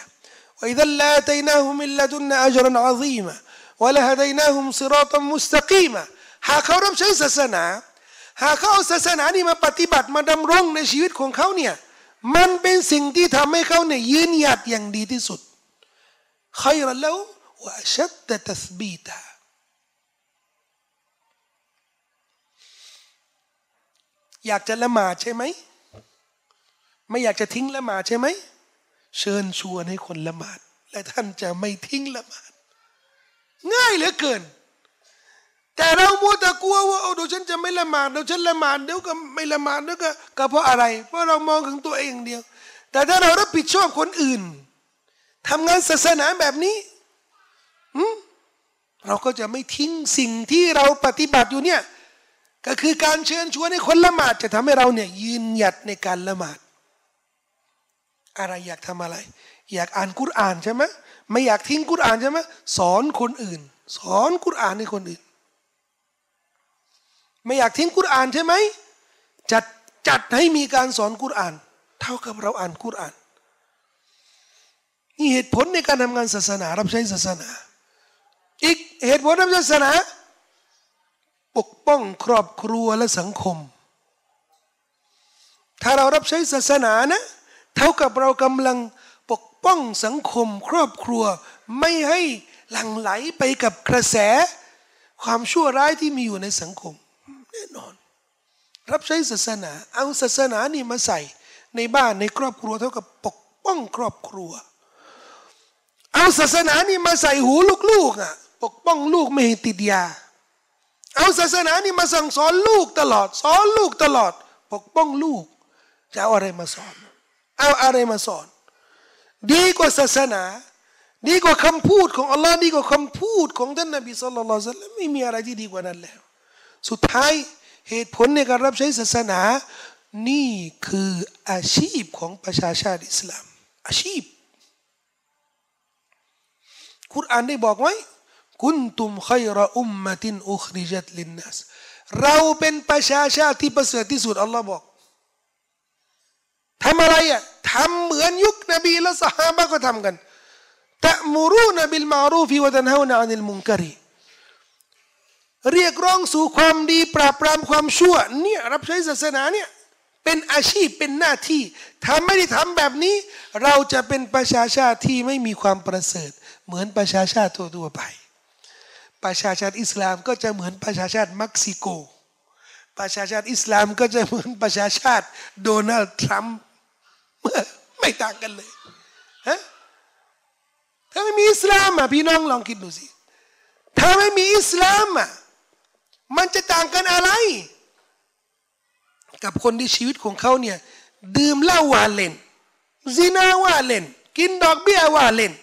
วะอิซัลลาอะตัยนาฮุมมินละดุนนะอัจรันอะซีมะวะละฮะดัยนาฮุมศิรอตันมุสตะกีมะหากเขารับใช้ศาสนาหากเขาเอาศาสนานี่มาปฏิบัติมาดำรงในชีวิตของเขาเนี่ยมันเป็นสิ่งที่ทำให้เขาเนี่ยยืนหยัดอย่างดีที่สุดใครรักเราวะชัดแต่ตัสบีตาอยากจะละหมาดใช่ไหมไม่อยากจะทิ้งละหมาดใช่ไหมเชิญชวนให้คนละหมาดและท่านจะไม่ทิ้งละหมาดง่ายเหลือเกินแต่เรามัวแต่กลัวว่าโอ้เดี๋ยวฉันจะไม่ละหมาดเดี๋ยวฉันละหมาดเดี๋ยวก็ไม่ละหมาดเดี๋ยวก็ก็เพราะอะไรเพราะเรามองถึงตัวเองอย่างเดียวแต่ถ้าเรารับผิดชอบคนอื่นทำงานศาสนาแบบนี้เราก็จะไม่ทิ้งสิ่งที่เราปฏิบัติอยู่เนี่ยก็คือการเชิญชวนให้คนละหมาดจะทำให้เราเนี่ยยืนหยัดในการละหมาดอะไรอยากทำอะไรอยากอ่านกุรอานใช่ไหมไม่อยากทิ้งกุรอานใช่ไหมสอนคนอื่นสอนกุรอานให้คนอื่นไม่อยากทิ้งกุรอานใช่ไหมจัดจัดให้มีการสอนกุรอานเท่ากับเราอ่านกุรอานนี่เหตุผลในการทำงานศาสนารับใช้ศาสนาอีกเหตุผลรับใช้ศาสนาปกป้องครอบครัวและสังคมถ้าเรารับใช้ศาสนานะเท่ากับเรากำลังปกป้องสังคมครอบครัวไม่ให้หลั่งไหลไปกับกระแสความชั่วร้ายที่มีอยู่ในสังคมแน่นอนรับใช้ศาสนาเอาศาสนานี่มาใส่ในบ้านในครอบครัวเท่ากับปกป้องครอบครัวเอาศาสนานี่มาใส่หูลูกๆอ่ะปกป้องลูกไม่ให้ติดยา เอาศาสนานี่มาสั่งสอนลูกตลอดสอนลูกตลอดปกป้องลูกจะเอาอะไรมาสอนเอาอะไรมาสอนดีกว่าศาสนาดีกว่าคำพูดของอัลลอฮ์ดีกว่าคำพูดของท่านนบีศ็อลลัลลอฮุอะลัยฮิวะซัลลัมไม่มีอะไรที่ดีกว่านั้นแล้วสุดท้ายเหตุผลในการรับใช้ศาสนานี่คืออาชีพของประชาชาติอิสลามอาชีพกุรอานได้บอกไว้กุนตุมขัยรออุมมะตินอุคริจัตลินนัสเราเป็นประชาชาติที่ประเสริฐที่สุดอัลลอฮ์บอกทำอะไรอ่ะทำเหมือนยุคนบีและซอฮาบะก็ทำกันตะมุรูนะบิลมารูฟิวะตันฮาวนะอันิลมุนกะรีเรียกร้องสู่ความดีปราบปรามความชั่วเนี่ยรับใช้ศาสนาเนี่ยเป็นอาชีพเป็นหน้าที่ถ้าไม่ได้ทำแบบนี้เราจะเป็นประชาชาติที่ไม่มีความประเสริฐเหมือนประชาชาติทั่วๆไปประชาชาติอิสลามก็จะเหมือนประชาชาติเม็กซิโกประชาชาติอิสลามก็จะเหมือนประชาชาติโดนัลด์ทรัมป์ไม่ต่างกันเลยฮะถ้าไม่มีอิสลามอ่ะพี่น้องลองคิดดูสิถ้าไม่มีอิสลามอ่ะมันจะต่างกันอะไรกับคนที่ชีวิตของเขาเนี่ยดื่มเหล้าว่าเล่นซินาว่าเล่นกินดอกเบี้ยว่าเล่น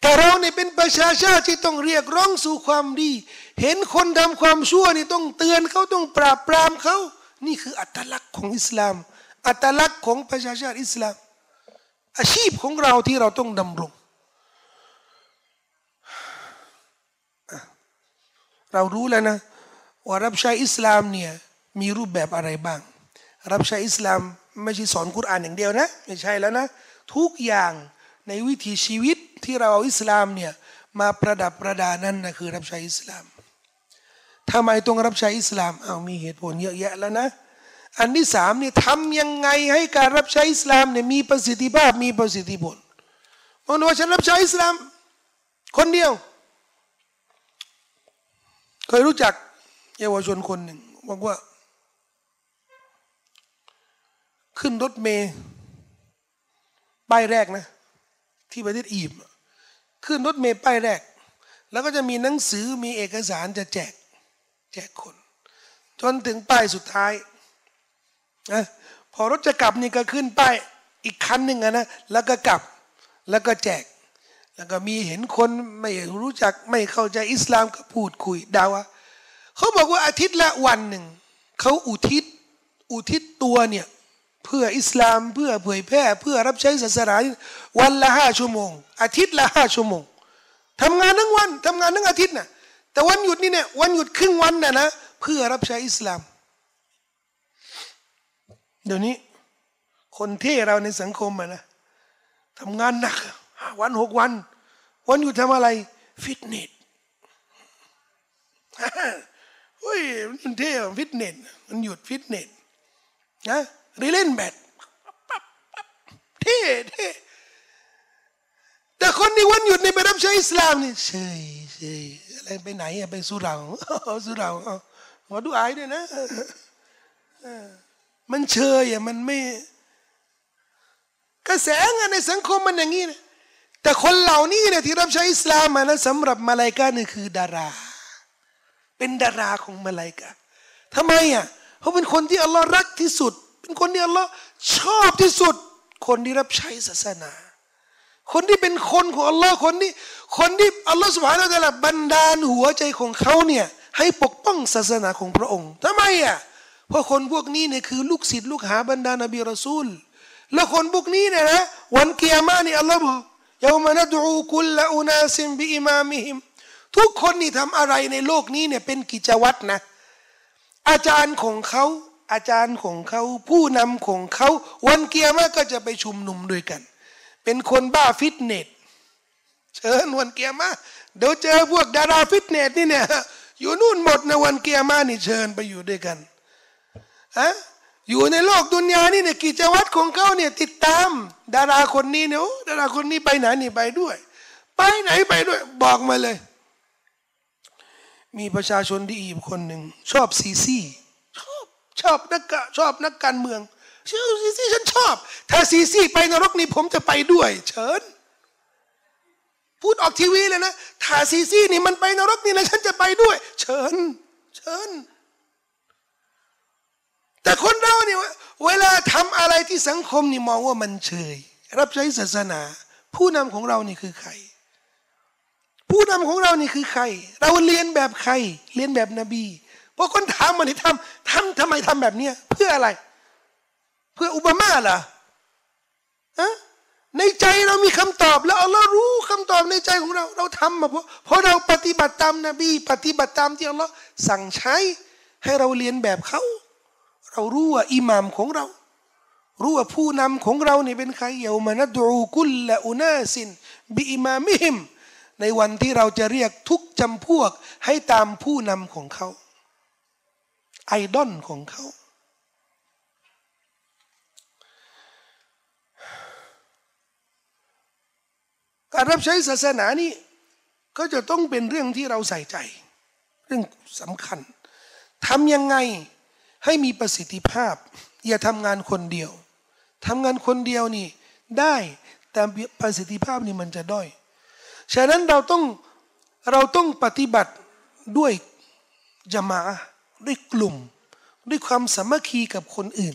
แต่เราเนี่ยเป็นประชาชาติที่ต้องเรียกร้องสู่ความดีเห็นคนทำความชั่วนี่ต้องเตือนเขาต้องปราบปรามเขานี่คืออัตลักษณ์ของอิสลามอัตลักษณ์ของประชาชาติอิสลามอาชีพของเราที่เราต้องดำรงเรารู้แล้วนะว่ารับใช้อิสลามเนี่ยมีรูปแบบอะไรบ้างรับใช้อิสลามไม่ใช่สอนกุรอานอย่างเดียวนะไม่ใช่แล้วนะทุกอย่างในวิถีชีวิตที่เราเอาอิสลามเนี่ยมาประดับประดานั่นนะคือรับใช้อิสลามทำไมต้องรับใช้อิสลามเอามีเหตุผลเยอะแยะแล้วนะอันที่สามเนี่ยทำยังไงให้การรับใช้อิสลามเนี่ยมีประสิทธิภาพมีประสิทธิผลมองดูว่าฉันรับใช้อิสลามคนเดียวเคยรู้จักเยาวชนคนหนึ่งบอกว่าขึ้นรถเมล์ป้ายแรกนะที่ประเทศอียิปต์ขึ้นรถเมล์ป้ายแรกแล้วก็จะมีหนังสือมีเอกสารจะแจกแจกคนจนถึงป้ายสุดท้ายนะพอรถจะกลับนี่ก็ขึ้นป้ายอีกคันหนึ่งนะแล้วก็กลับแล้วก็แจกแล้วก็มีเห็นคนไม่รู้จักไม่เข้าใจอิสลามก็พูดคุยดาวะเขาบอกว่าอาทิตย์ละวันหนึ่งเขาอุทิศอุทิศตัวเนี่ยเพื่ออิสลามเพื่อเผยแพร่เพื่อรับใช้ศาสนาวันละห้าชั่วโมงอาทิตย์ละห้าชั่วโมงทำงานทั้งวันทำงานทั้งอาทิตย์นะแต่วันหยุดนี่เนี่ยวันหยุดครึ่งวันนะนะเพื่อรับใช้อิสลามเดี๋ยวนี้คนเท่เราในสังคมอะนะทำงานหนักวันหกวันวันอยู่ทำอะไรฟิตเนสเฮ้ยมันเท่ฟิตเนสมันหยุดฟิตเนสนะได้เล่นแบดเท่เท่แต่คนที่วันหยุดนี่ไปรับใช้อิสลามนี่เฉยเฉยอะไรไปไหนอะไปสุเหร่าสุเหร่ามาดูอายด้วยนะมันเฉยอะมันไม่กระแสงานในสังคมมันอย่างนี้นะแต่คนเหล่านี้เนี่ยที่รับใช้อิสลามมานะสำหรับมาลาอิกะห์นี่คือดาราเป็นดาราของมาลาอิกะห์ทำไมอ่ะเพราะเป็นคนที่อัลลอฮ์รักที่สุดเป็นคนที่อัลลอฮ์ชอบที่สุดคนที่รับใช้ศาสนาคนที่เป็นคนของอัลลอฮ์คนนี้คนที่อัลลอฮ์สุบฮานะฮูวะตะอาลาบันดาลหัวใจของเขาเนี่ยให้ปกป้องศาสนาของพระองค์ทำไมอ่ะเพราะคนพวกนี้เนี่ยคือลูกศิษย์ลูกหาบรรดานบีรอซูลแล้วคนพวกนี้เนี่ยนะวันกิยามะฮ์นี่อัลลอฮ์บอกيوم ندعو كل أناس بإمامهم ทุกคนนี่ทำอะไรในโลกนี้เนี่ยเป็นกิจวัตรนะอาจารย์ของเขาอาจารย์ของเขาผู้นำของเขาวันกิยามะฮ์ก็จะไปชุมนุมด้วยกันเป็นคนบ้าฟิตเนสเชิญวันกิยามะฮ์เดี๋ยวเจอพวกดาราฟิตเนสนี่เนี่ยอยู่นู่นหมดนะวันกิยามะฮ์นี่เชิญไปอยู่ด้วยกันฮะอยู่ในโลกดุนยานี่เนี่ยกิจวัตรของเขาเนี่ยติดตามดาราคนนี้เนี่ยดาราคนนี้ไปไหนนี่ไปด้วยไปไหนไปด้วยบอกมาเลยมีประชาชนที่อียิปต์คนหนึ่งชอบซีซีชอบชอบนักกะชอบนักการเมืองชื่อซีซีฉันชอบถ้าซีซีไปนรกนี่ผมจะไปด้วยเชิญ พูดออกทีวีเลยนะถ้าซีซี่นี่มันไปนรกนี่นะฉันจะไปด้วยเชิญเชิญแต่คนเราเนี่ยเวลาทำอะไรที่สังคมนี่มองว่ามันเฉยรับใช้ศาสนาผู้นำของเรานี่คือใครผู้นำของเรานี่คือใครเราเรียนแบบใครเรียนแบบนบีเพราะคนถามมันที่ทำทำทำไมทำแบบนี้เพื่ออะไรเพื่ออุบามาเหรอฮะในใจเรามีคำตอบแล้วอัลลอฮ์รู้คำตอบในใจของเราเราทำมาเพราะเพราะเราปฏิบัติตามนบีปฏิบัติตามที่อัลลอฮ์สั่งใช้ให้เราเรียนแบบเขาเรารู้ว่าอิหม่ามของเรารู้ว่าผู้นำของเราเนี่ยเป็นใครเยาวมนัดรูกุลละอุนาสินบิอิมามิฮิมในวันที่เราจะเรียกทุกจำพวกให้ตามผู้นำของเขาไอดอลของเขาการรับใช้ศาสนานี่ก็จะต้องเป็นเรื่องที่เราใส่ใจเรื่องสำคัญทำยังไงให้มีประสิทธิภาพอย่าทำงานคนเดียวทำงานคนเดียวนี่ได้แต่ประสิทธิภาพนี่มันจะด้อยฉะนั้นเราต้องเราต้องปฏิบัติด้วยญะมาอะห์ด้วยกลุ่มด้วยความสามัคคีกับคนอื่น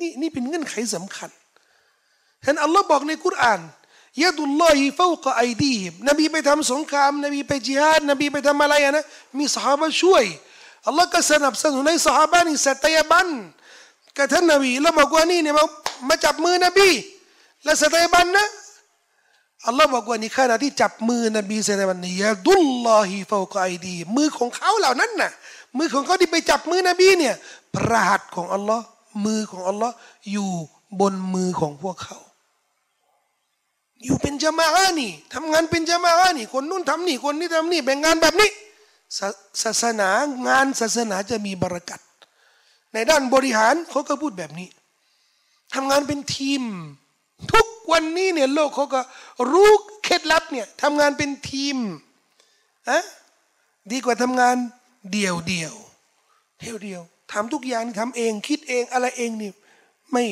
นี่นี่เป็นเงื่อนไขสำคัญฉะนั้นอัลลอฮ์บอกในกุรอานยะดุลลอฮิฟาวกะอัยดีฮิมนบีไปทำสงครามนบีไปจิฮาดนบีไปทำอะไรนะมีซอฮาบะห์ช่วยอัลลอฮ์ก็สนับสนุนในซอฮาบะห์นี่สัตยาบันกับท่านนบีแล้วบอกว่านี่เนี่ยมามาจับมือนบีและสัตยาบันนะอัลลอฮ์บอกว่านี่ขณะที่จับมือนบีสัตยาบันนี่ยะดุลลอฮิฟาวกะอัยดีมือของเขาเหล่านั้นน่ะมือของเขาที่ไปจับมือนบีเนี่ยประหัตของอัลลอฮ์มือของอัลลอฮ์อยู่บนมือของพวกเขาอยู่เป็นญะมาอะห์นี่ทำงานเป็นญะมาอะห์นี่คนนู้นทำนี่คนนี้ทำนี่แบ่งงานแบบนี้ศาสนางานศาสนาจะมีบารอกัตในด้านบริหารเขาก็พูดแบบนี้ทำงานเป็นทีมทุกวันนี้เนี่ยโลกเขาก็รู้เคล็ดลับเนี่ยทำงานเป็นทีมอะดีกว่าทำงานเดี่ยวเดี่ยวเดี่ยวเดี่ยวทำทุกอย่างทำเองคิดเองอะไรเองนี่ไม่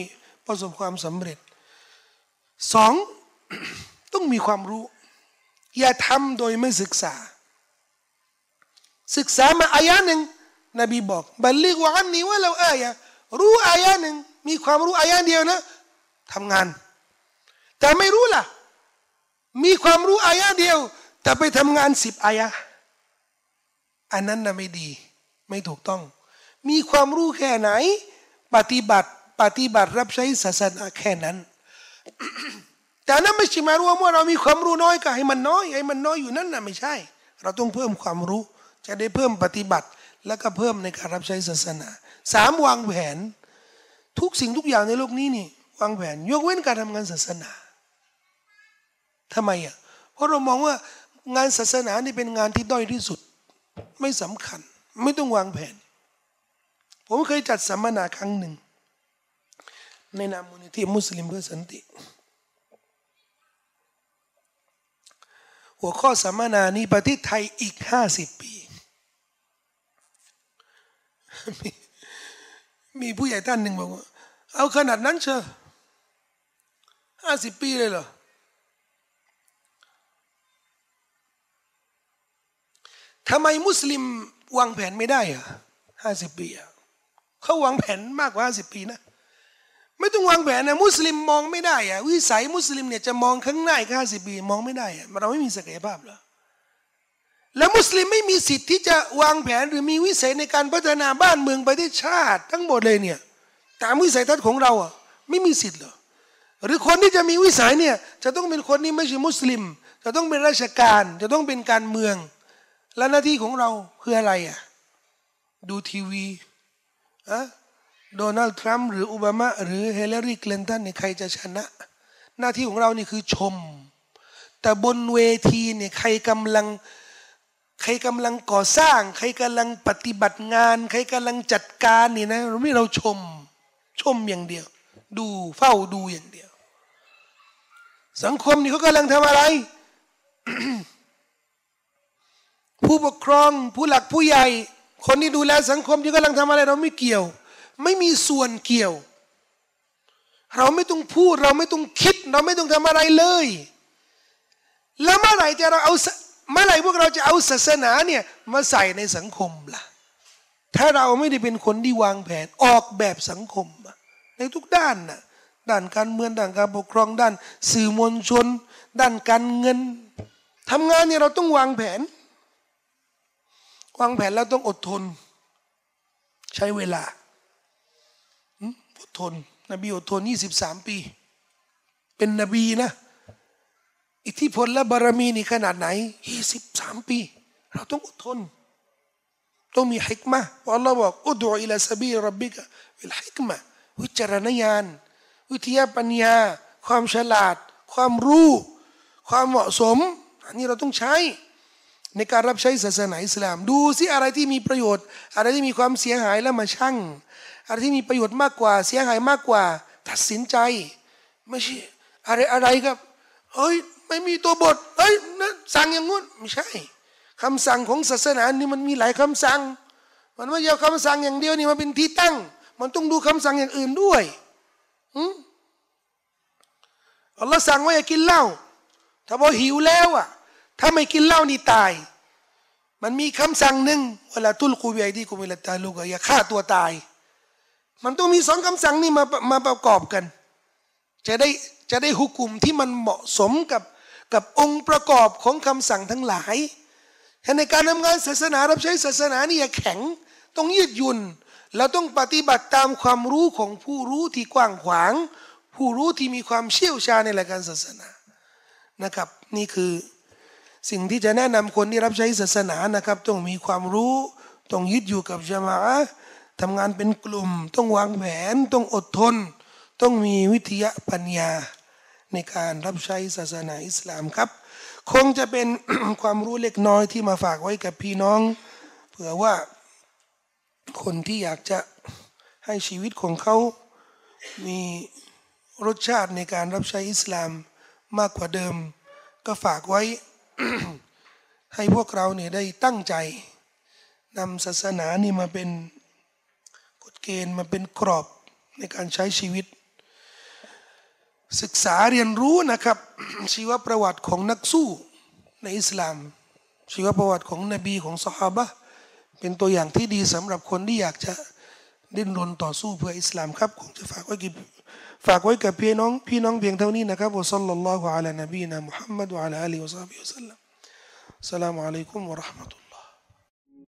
ประสบความสำเร็จสอง ต้องมีความรู้อย่าทำโดยไม่ศึกษาศึกษามาอายะหนึ่งนบีบอกบัลลิกวะอันนีว่าเราอายะรู้อายะหนึ่งมีความรู้อายะเดียวนะทำงานแต่ไม่รู้ล่ะมีความรู้อายะเดียวแต่ไปทำงานสิบอายะอันนั้นน่ะไม่ดีไม่ถูกต้องมีความรู้แค่ไหนปฏิบัติปฏิบัติรับใช้ศาสนาแค่นั้น แต่นั่นไม่ใช่หมายว่าเรามีความรู้น้อยก็ให้มันน้อยให้มันน้อยอยู่นั่นน่ะไม่ใช่เราต้องเพิ่มความรู้จะได้เพิ่มปฏิบัติและก็เพิ่มในการรับใช้ศาสนาสามวางแผนทุกสิ่งทุกอย่างในโลกนี้นี่วางแผนยกเว้นการทำงานศาสนาทำไมอ่ะเพราะเรามองว่างานศาสนานี่เป็นงานที่ด้อยที่สุดไม่สำคัญไม่ต้องวางแผนผมเคยจัดสัมมนาครั้งหนึ่งในนามมูลนิธิมุสลิมเพื่อสันติหัวข้อสัมมนานี้ประเทศไทยอีกห้าสิบปีมีผู้ใหญ่ท่านหนึ่งบอกว่าเอาขนาดนั้นเชียวห้าสิบปีเลยเหรอทำไมมุสลิมวางแผนไม่ได้อะห้าสิบปีอะเขาวางแผนมากกว่าห้าสิบปีนะไม่ต้องวางแผนนะมุสลิมมองไม่ได้อะวิสัยมุสลิมเนี่ยจะมองข้างหน้าอีกห้าสิบปีมองไม่ได้อะเราไม่มีศักยภาพหรอและมุสลิมไม่มีสิทธิ์ที่จะวางแผนหรือมีวิสัยในการพัฒนาบ้านเมืองประเทศชาติทั้งหมดเลยเนี่ยตามวิสัยทัศน์ของเราอ่ะไม่มีสิทธิ์หรอหรือคนที่จะมีวิสัยเนี่ยจะต้องเป็นคนที่ไม่ใช่มุสลิมจะต้องเป็นราชการจะต้องเป็นการเมืองและหน้าที่ของเราคืออะไรอ่ะดูทีวีอะโดนัลด์ทรัมป์หรือโอบามาหรือเฮเลอรี่คลินตันเนี่ยใครจะชนะหน้าที่ของเรานี่คือชมแต่บนเวทีเนี่ยใครกำลังใครกำลังก่อสร้างใครกำลังปฏิบัติงานใครกำลังจัดการนี่นะเราไม่เราชมชมอย่างเดียวดูเฝ้าดูอย่างเดียวสังคมนี่เขากำลังทำอะไร ผู้ปกครองผู้หลักผู้ใหญ่คนที่ดูแลสังคมที่กำลังทำอะไรเราไม่เกี่ยวไม่มีส่วนเกี่ยวเราไม่ต้องพูดเราไม่ต้องคิดเราไม่ต้องทำอะไรเลย แล้วเมื่อไหร่จะเราเอาเมื่อไหร่พวกเราจะเอาศาสนาเนี่ยมาใส่ในสังคมล่ะถ้าเราไม่ได้เป็นคนที่วางแผนออกแบบสังคมในทุกด้านน่ะด้านการเมืองด้านการปกครองด้านสื่อมวลชนด้านการเงินทำงานเนี่ยเราต้องวางแผนวางแผนแล้วต้องอดทนใช้เวลาอดทนนบีอดทนยี่สิบสามปีเป็นนบีนะอิทธิพลและบารมีนี่ขนาดไหนยี่สิบสามปีเราต้องอดทนต้องมีฮิกมะเพราะอัลลอฮ์บอกอุดูอิลาซาบีร็อบบิกะบิลฮิกมะวิจารณญาณวิทยาปัญญาความฉลาดความรู้ความเหมาะสมอันนี้เราต้องใช้ในการรับใช้ศาสนาอิสลามดูสิอะไรที่มีประโยชน์อะไรที่มีความเสียหายแล้วมาชั่งอะไรที่มีประโยชน์มากกว่าเสียหายมากกว่าตัดสินใจไม่ใช่อะไรอะไรครับเอ้ยไม่มีตัวบทเอ้ยนะสั่งอย่างงู้นไม่ใช่คำสั่งของศาสนานี่มันมีหลายคำสั่งมันไม่ใช่คำสั่งอย่างเดียวนี่มันเป็นที่ตั้งมันต้องดูคำสั่งอย่างอื่นด้วยอืมอัลลอฮ์สั่งว่าอย่ากินเหล้าถ้าพอหิวแล้วอ่ะถ้าไม่กินเหล้านี่ตายมันมีคำสั่งหนึ่งวะลาตุลกูบิอัยดีกุมิลตาลูกะอย่าฆ่าตัวตายมันต้องมีสองคำสั่งนี่มามาประกอบกันจะได้จะได้หุกุมที่มันเหมาะสมกับกับองค์ประกอบของคำสั่งทั้งหลายในการทำงานศาสนารับใช้ศาสนานี่อย่าแข็งต้องยืดหยุ่นเราต้องปฏิบัติตามความรู้ของผู้รู้ที่กว้างขวางผู้รู้ที่มีความเชี่ยวชาญในหลักการศาสนานะครับนี่คือสิ่งที่จะแนะนำคนที่รับใช้ศาสนานะครับต้องมีความรู้ต้องยึดอยู่กับญะมาอะห์ทำงานเป็นกลุ่มต้องวางแผนต้องอดทนต้องมีวิทยาปัญญาในการรับใช้ศาสนาอิสลามครับคงจะเป็น ความรู้เล็กน้อยที่มาฝากไว้กับพี่น้องเผื่อว่าคนที่อยากจะให้ชีวิตของเขามีรสชาติในการรับใช้อิสลามมากกว่าเดิมก็ฝากไว้ ให้พวกเราเนี่ยได้ตั้งใจนำศาสนานี่มาเป็นกฎเกณฑ์มาเป็นกรอบในการใช้ชีวิตศึกษาเรียนรู้นะครับ ชีวประวัติของนักสู้ในอิสลามชีวประวัติของนบีของซอฮาบะห์เป็นตัวอย่างที่ดีสำหรับคนที่อยากจะดิ้นรนต่อสู้เพื่ออิสลามครับคงจะฝากไว้กับฝากไว้กับพี่น้องพี่น้องเพียงเท่านี้นะครับวะซัลลัลลอฮุอะลานบีนะมุฮัมมัดวะอะลาอาลิฮิวะซอฮบิฮิวะซัลลัมอัสสลามุอะลัยกุมวะเราะห์มะตุลลอฮ์